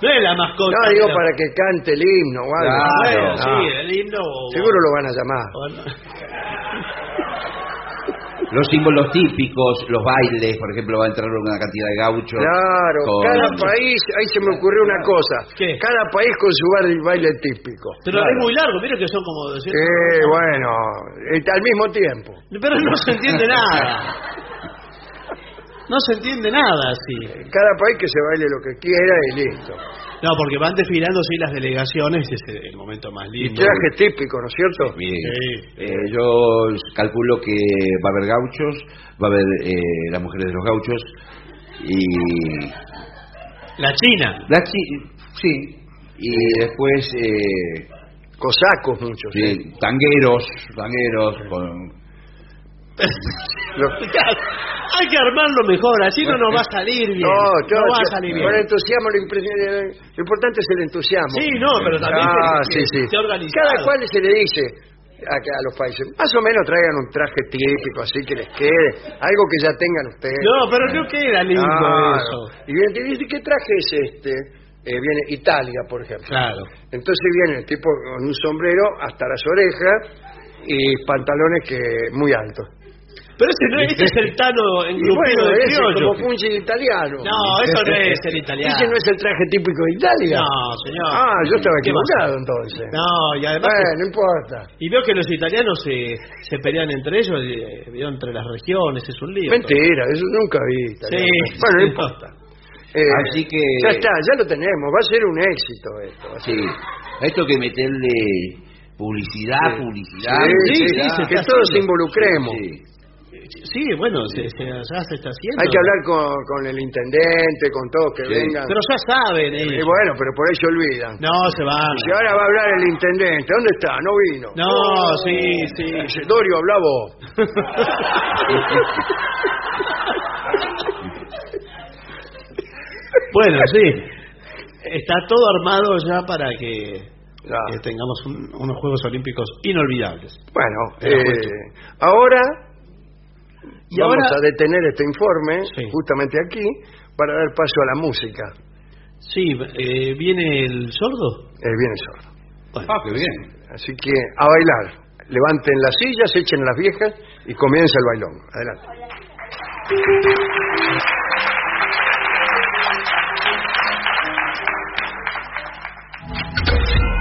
No es la mascota. No, digo para que cante el himno o algo. Claro, no. Sí, el himno. Seguro lo van a llamar. Bueno. Los símbolos típicos, los bailes, por ejemplo, va a entrar una cantidad de gauchos. Claro, cada país, ahí se me ocurrió una cosa. ¿Qué? Cada país con su baile típico. Pero es muy largo, mira que son como... ¿cierto? Bueno, al mismo tiempo. Pero no se entiende nada. No se entiende nada así. Cada país que se baile lo que quiera y listo. No, porque van desfilando sí las delegaciones y ese es el momento más lindo. Y traje típico, ¿no es cierto? Sí. Yo calculo que va a haber gauchos, va a haber las mujeres de los gauchos y... La China. Sí. Y después... Cosacos muchos. Sí, tangueros con... Hay que armarlo mejor, así no nos va a salir bien. No va a salir bien. Con entusiasmo, lo importante es el entusiasmo. Sí, pero también se organiza. Cada cual se le dice a los países, más o menos traigan un traje típico, así que les quede, algo que ya tengan ustedes. No, pero no queda lindo eso. Y viene, ¿qué traje es este? Viene Italia, por ejemplo. Claro. Entonces viene el tipo con un sombrero hasta las orejas y pantalones que muy altos. Pero ese es el Tano engrupido de criollo. Como punchi italiano. No, eso no es el italiano. Ese no es el traje típico de Italia. No, señor. Ah, yo estaba equivocado entonces. No, y además... no importa. Y veo que los italianos se pelean entre ellos, entre las regiones, es un lío. Mentira, eso nunca vi italiano. Sí. Bueno, no importa. Así que... Ya está, ya lo tenemos, va a ser un éxito esto. Sí, esto que meterle publicidad. Sí, que todos nos involucremos. Sí, bueno, ya se está haciendo. Hay que hablar con el intendente, con todos que vengan. Pero ya saben ellos. Bueno, pero por ahí se olvidan. No, se van. Y ahora va a hablar el intendente. ¿Dónde está? No vino. Sí. Dorio, hablá vos. Bueno, está todo armado ya para que tengamos unos Juegos Olímpicos inolvidables. Bueno, ahora... Vamos a detener este informe justamente aquí para dar paso a la música. Sí, ¿viene el sordo? Viene el sordo. Bueno, qué bien. Así que a bailar. Levanten las sillas, echen las viejas y comienza el bailón. Adelante.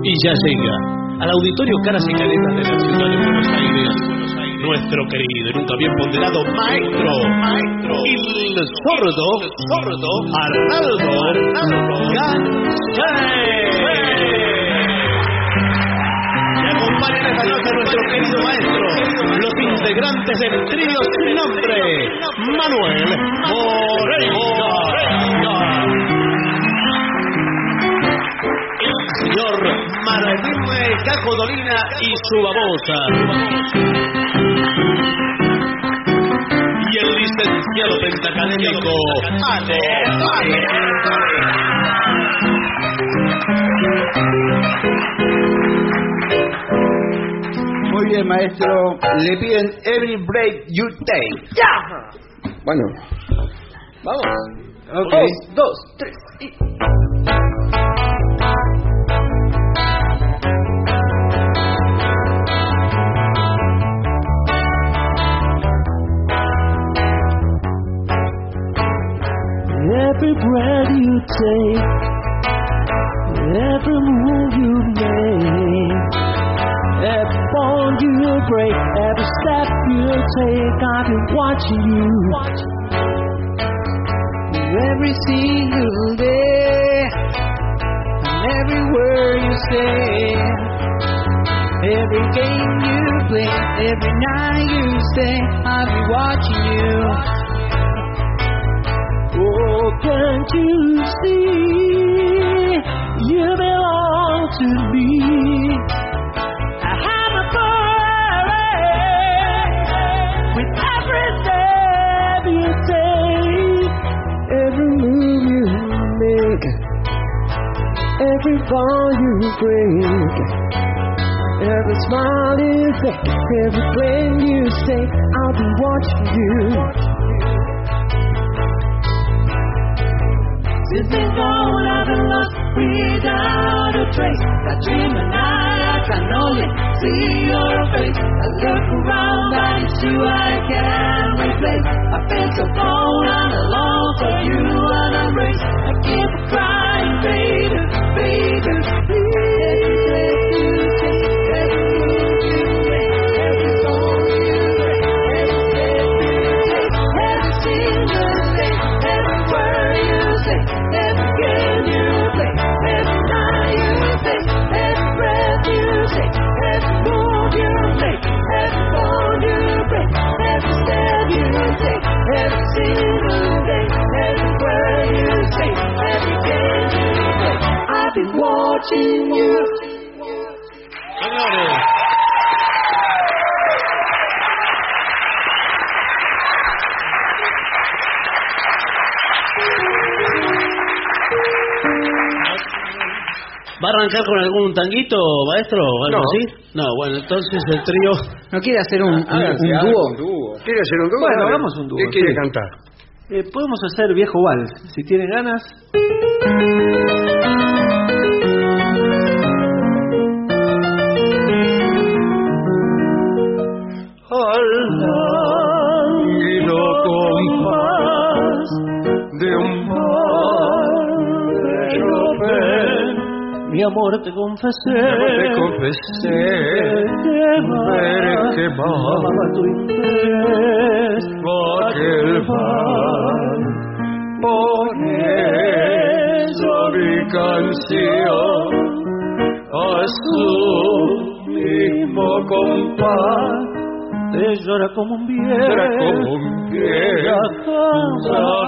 Y ya llega al auditorio Caras y Caretas de la ciudad de Buenos Aires, nuestro querido y nunca bien ponderado maestro, el sordo Arnaldo Gansay. Y acompañen esta noche a nuestro querido maestro, los integrantes del trío sin nombre, Manuel Moreira, el señor Maravilla Caco Dolina y su babosa, y el licenciado pentacadémico Ale. Muy bien, maestro. Le piden every break you take. ¡Ya! Bueno, vamos. Okay. 1, 2, 3 y... Every breath you take, every move you make, every bond you break, every step you take, I've been watching you. Every single day, every word you say, every game you play, every night you stay, I've been watching you. Oh, can't you see, you belong to me. I have a party with every step you take, every move you make, every ball you break, every smile you fake, every claim you say, I'll be watching you. Since they gone, I've been lost without a trace. I dream at night, I can only see your face. I look around, but it's you I can't replace. I feel so cold and alone for you and I race. I keep crying, baby, baby, please. ¿Va a arrancar con algún tanguito, maestro? No. ¿Sí? No, bueno, entonces el trío... ¿No quiere hacer un dúo? ¿Quiere hacer un dúo? Bueno, hagamos un dúo. ¿Qué quiere cantar? Podemos hacer Viejo Vals, si tiene ganas. Al lánguido compás de un vals de Chopin, mi amor te confesé, ver que va tu interés, va que va. Por eso mi canción a su mismo compás te llora como un viejo,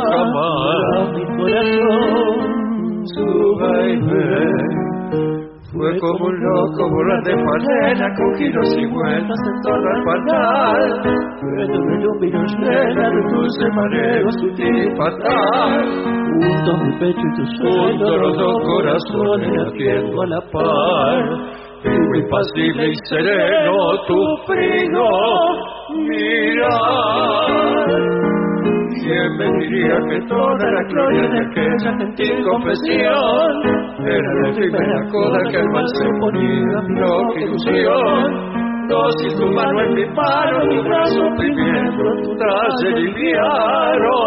jamás mi corazón su baile. Fue como un loco, burla de panela, con giros y vueltas en torno al panal. Pero me iluminó llena de luz de mareo sutil y fatal. Juntos mi pecho y tu sueño, juntos los dos corazones latiendo a la par. Vivo impasible y sereno tu frío mirar. ¿Quién me diría que toda la gloria de aquella gentil confesión era la primera coda que al mal se ponía mi loca ilusión? Dosis tu mano en mi paro, mi brazo oprimiendo tu traje liviano,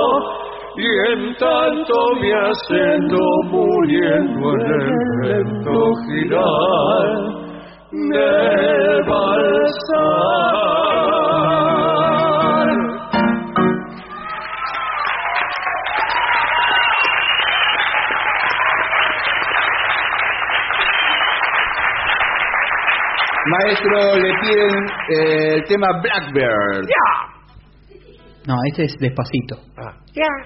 y en tanto me haciendo muriendo en el lento girar del balsar. Maestro, le piden el tema Blackbird. Yeah. No, este es Despacito. Ah. Yeah.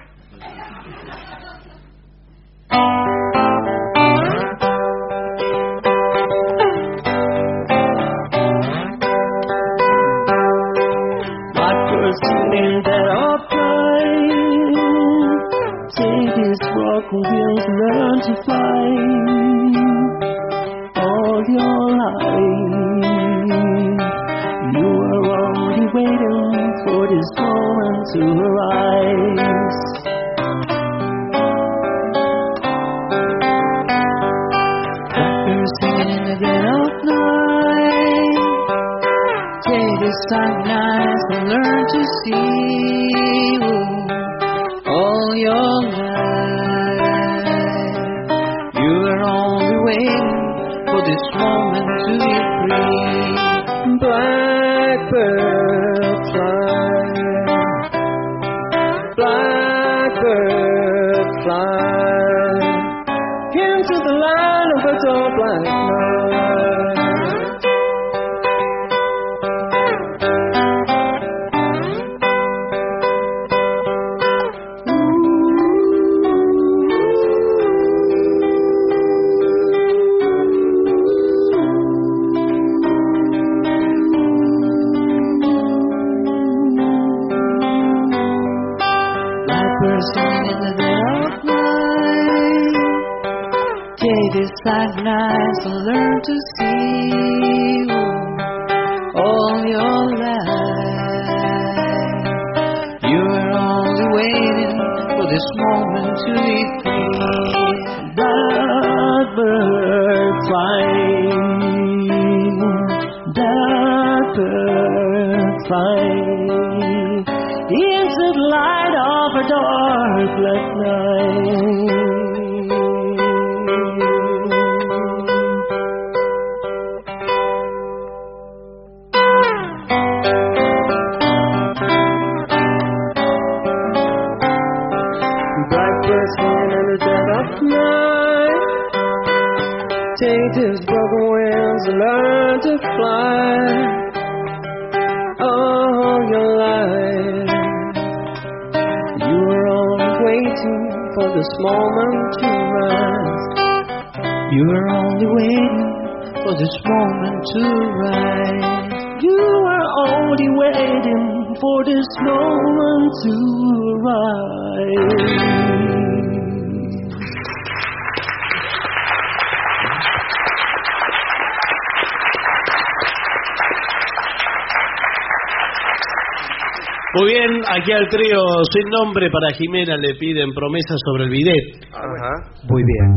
Muy bien, aquí al trío sin nombre para Jimena le piden promesas sobre el bidet. Ajá. Muy bien.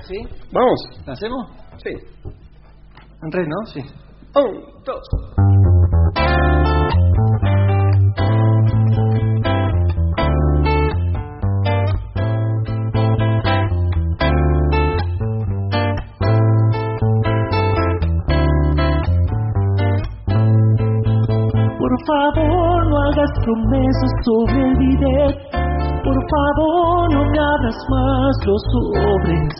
¿Sí? ¿Vamos? ¿La hacemos? Sí. Andrés, ¿no? Sí. 1, 2. Por favor, no hagas promesas sobre el bidet. Por favor, no me abras más los sobres.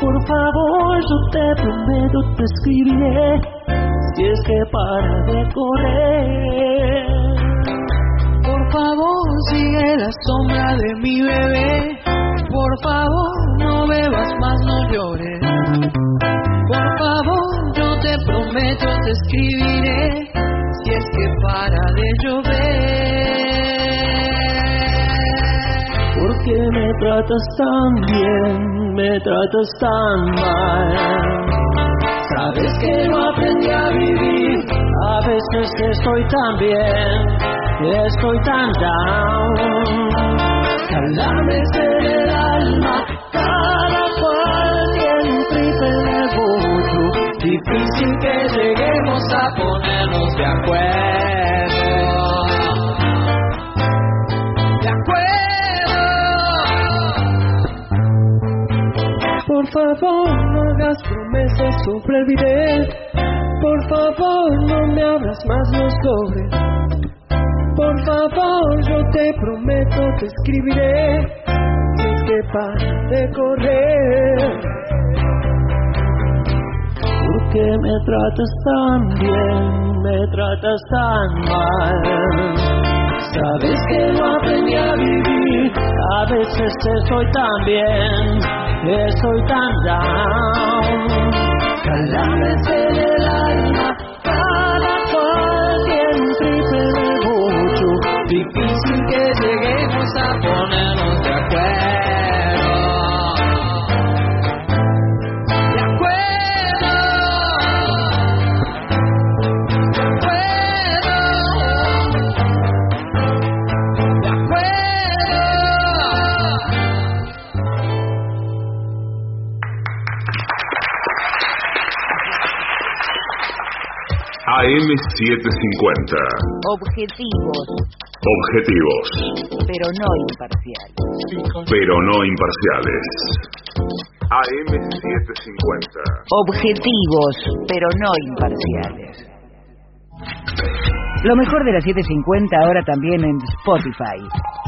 Por favor, yo te prometo, te escribiré, si es que para de correr. Por favor, sigue la sombra de mi bebé. Por favor, no bebas más, no llores. Por escribiré si es que para de llover. ¿Por qué me tratas tan bien, me tratas tan mal? Sabes que no aprendí a vivir, a veces estoy tan bien, estoy tan down. Calambres en el alma, cada cual siempre mucho. Difícil que lleguemos a ponernos de acuerdo. ¡De acuerdo! Por favor, no hagas promesas sobre el video. Por favor, no me abras más los cobres. Por favor, yo te prometo que escribiré si es que para de correr. ¿Por qué me tratas tan bien, me tratas tan mal? Sabes que no aprendí a vivir, a veces estoy tan bien, estoy tan down. Calambres en el alma, cada cual siempre te mucho. Difícil que lleguemos a ponernos de acuerdo. ¡De acuerdo! ¡De acuerdo! ¡De acuerdo! AM750. Objetivos. Pero no imparciales. AM750. Objetivos, pero no imparciales. Lo mejor de las 750 ahora también en Spotify.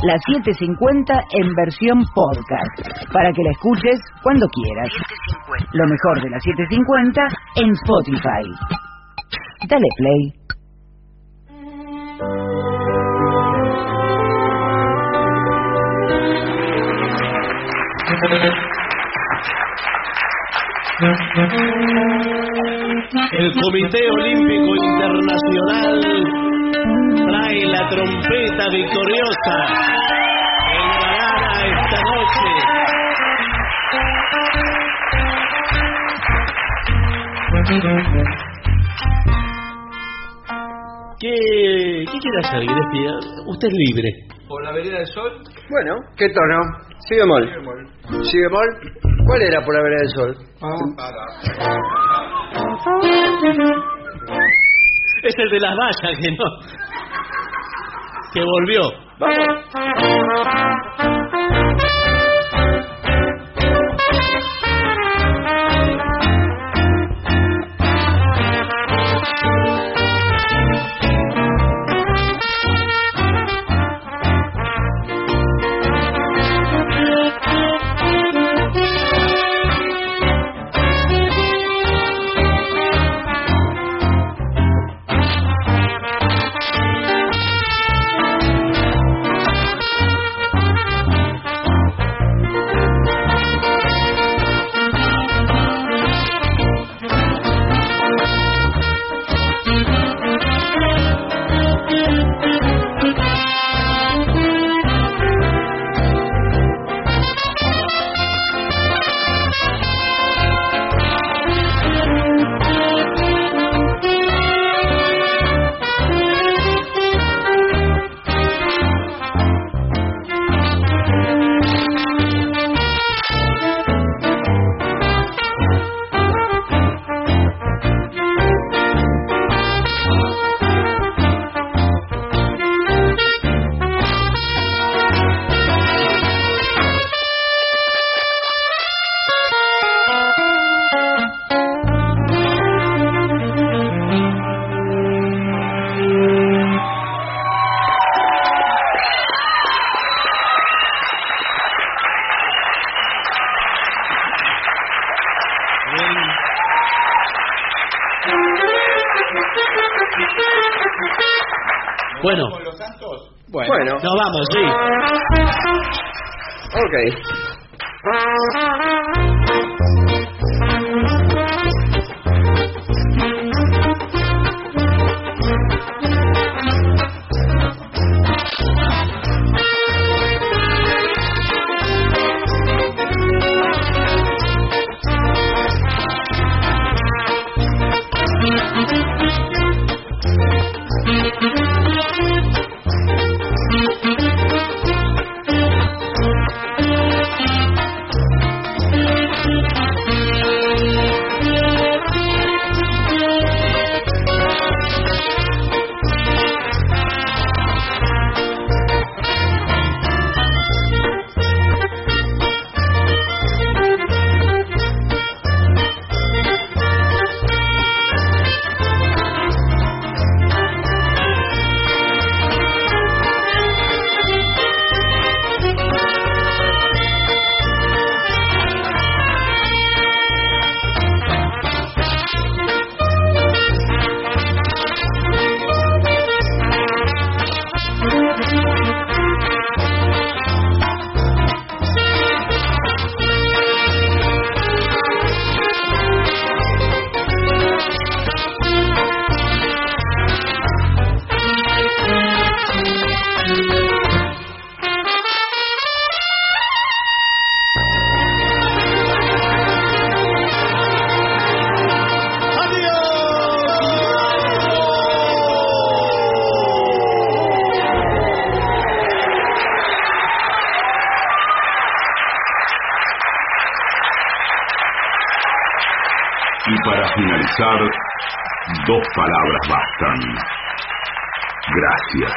Las 750 en versión podcast, para que la escuches cuando quieras. Lo mejor de las 750 en Spotify. Dale play. El Comité Olímpico Internacional trae la trompeta victoriosa en Granada esta noche. ¿Qué quiere hacer, Gillespie? Usted es libre. ¿Por la vereda del sol? Bueno, ¿qué tono? Si bemol. Si bemol. ¿Cuál era por la vereda del sol? Es el de las vallas que no. Que volvió. Vamos. Bueno. Bueno. Nos vamos, sí. Ok. expresar dos palabras bastan. Gracias.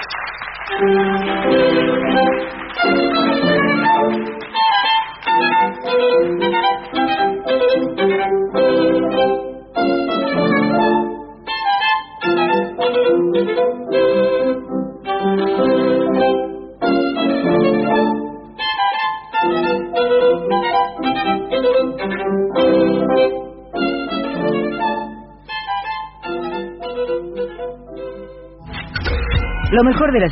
Lo mejor de las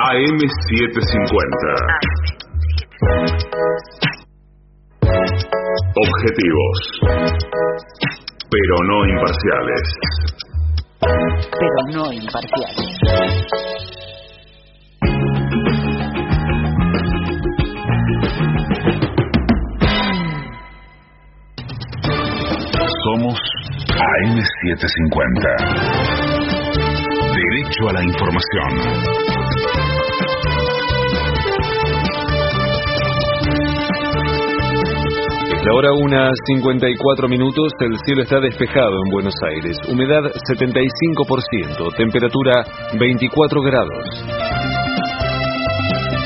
AM750. Objetivos, pero no imparciales. Somos AM750. Derecho a la información. La hora 1:54, el cielo está despejado en Buenos Aires, humedad 75%, temperatura 24 grados.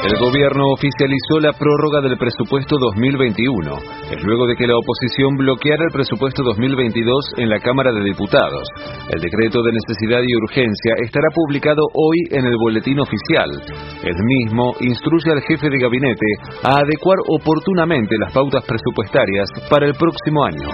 El gobierno oficializó la prórroga del presupuesto 2021, es luego de que la oposición bloqueara el presupuesto 2022 en la Cámara de Diputados. El decreto de necesidad y urgencia estará publicado hoy en el boletín oficial. El mismo instruye al jefe de gabinete a adecuar oportunamente las pautas presupuestarias para el próximo año.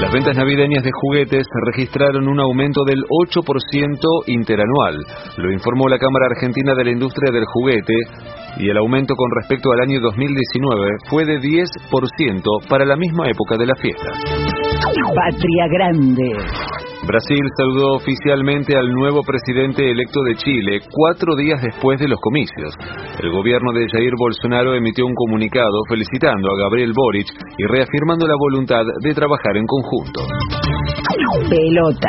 Las ventas navideñas de juguetes registraron un aumento del 8% interanual, lo informó la Cámara Argentina de la Industria del Juguete, y el aumento con respecto al año 2019 fue de 10% para la misma época de las fiestas. Patria grande. Brasil saludó oficialmente al nuevo presidente electo de Chile 4 días después de los comicios. El gobierno de Jair Bolsonaro emitió un comunicado felicitando a Gabriel Boric y reafirmando la voluntad de trabajar en conjunto. Pelota.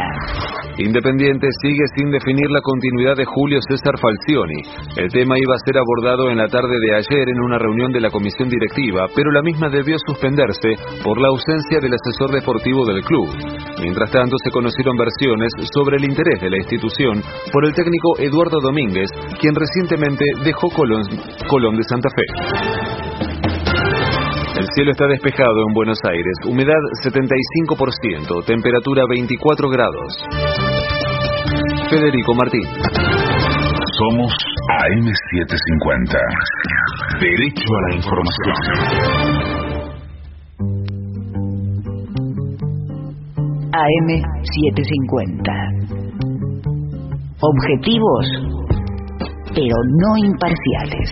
Independiente sigue sin definir la continuidad de Julio César Falcioni. El tema iba a ser abordado en la tarde de ayer en una reunión de la comisión directiva, pero la misma debió suspenderse por la ausencia del asesor deportivo del club. Mientras tanto, se conocieron versiones sobre el interés de la institución por el técnico Eduardo Domínguez, quien recientemente dejó Colón de Santa Fe. El cielo está despejado en Buenos Aires, humedad 75%, temperatura 24 grados. Federico Martín. Somos AM750. Derecho a la información. AM750. Objetivos, pero no imparciales.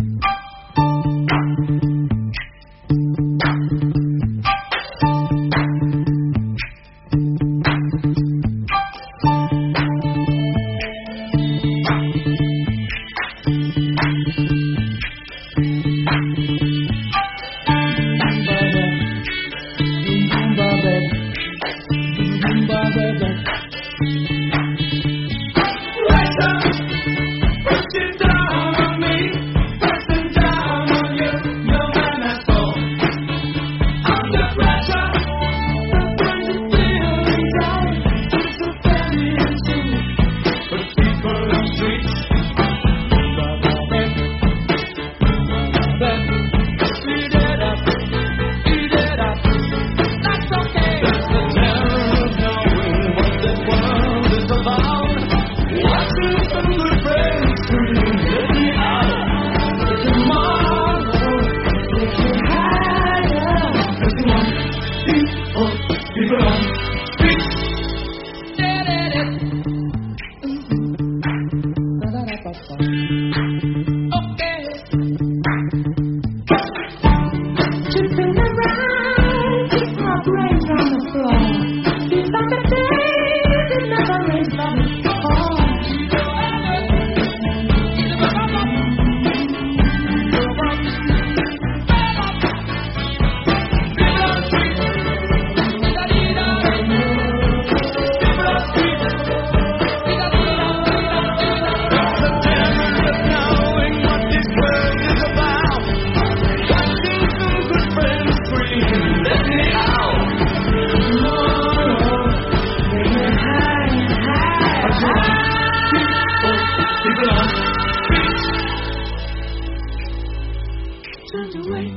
turned away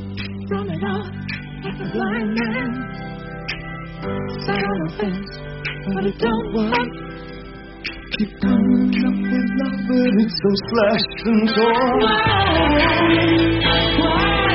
from it all like a blind man. Sat on a fence, but it don't work. Keep coming up with love, but it's so slashed and torn. Why?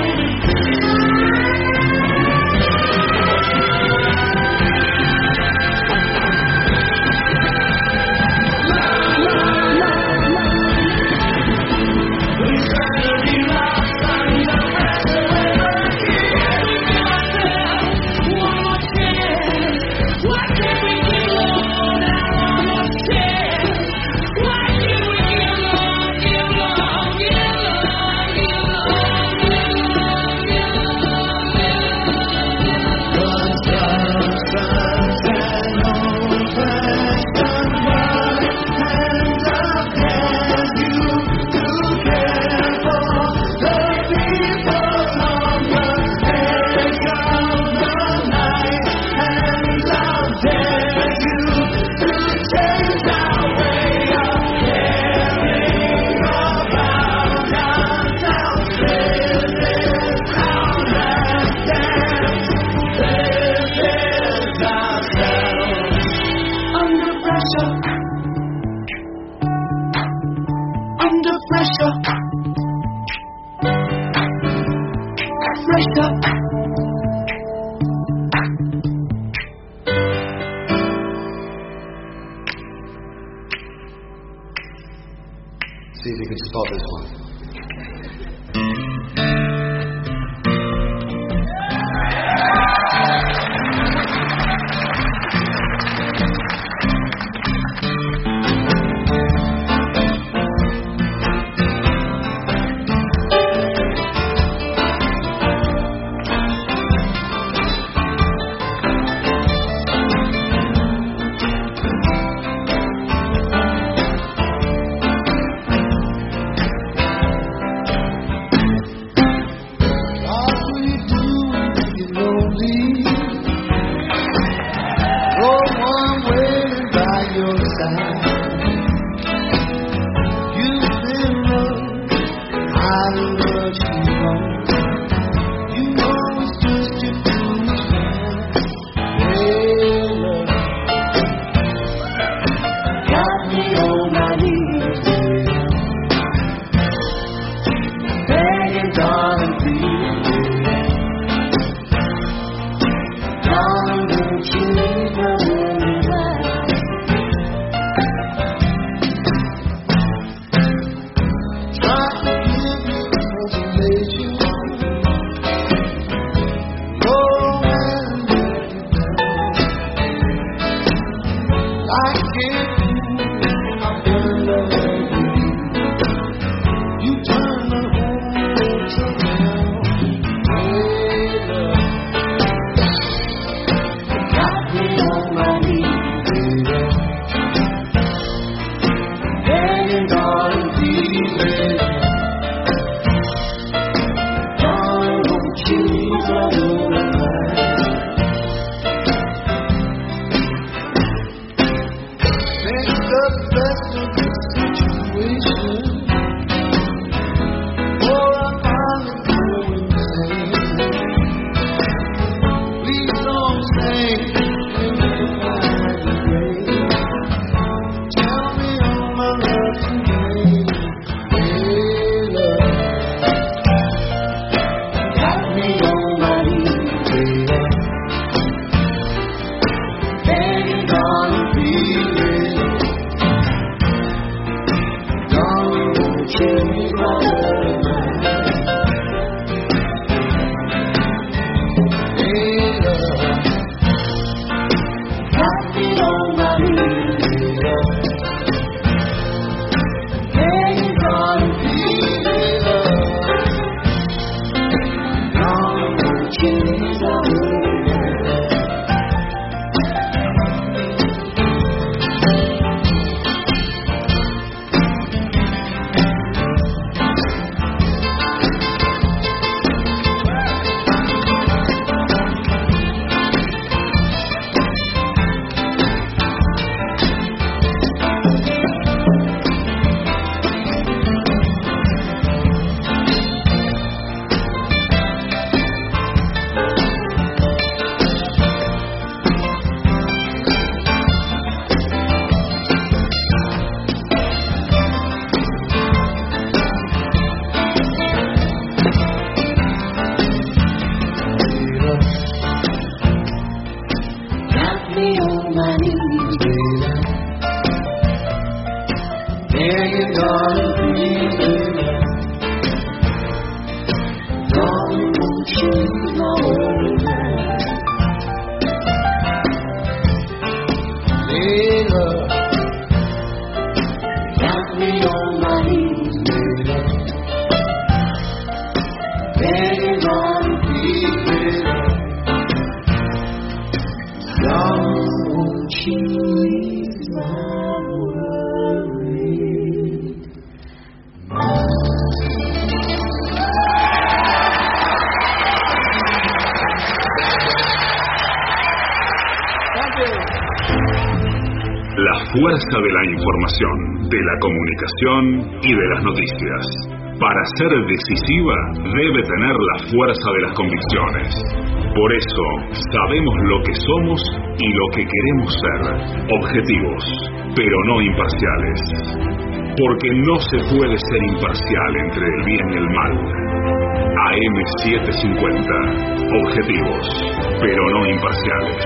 See if you can spot this one. Fuerza de la información, de la comunicación y de las noticias. Para ser decisiva, debe tener la fuerza de las convicciones. Por eso, sabemos lo que somos y lo que queremos ser. Objetivos, pero no imparciales. Porque no se puede ser imparcial entre el bien y el mal. AM750. Objetivos, pero no imparciales.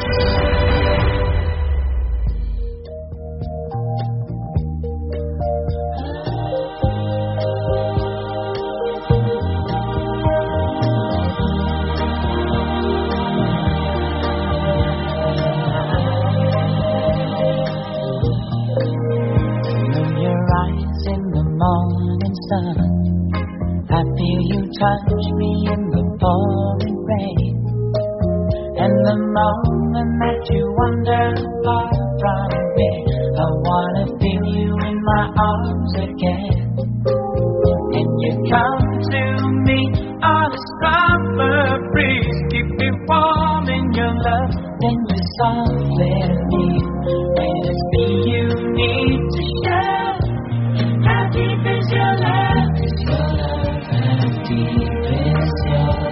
Touch me in the pouring rain, and the moment that you wander far from me, I wanna feel you in my arms again.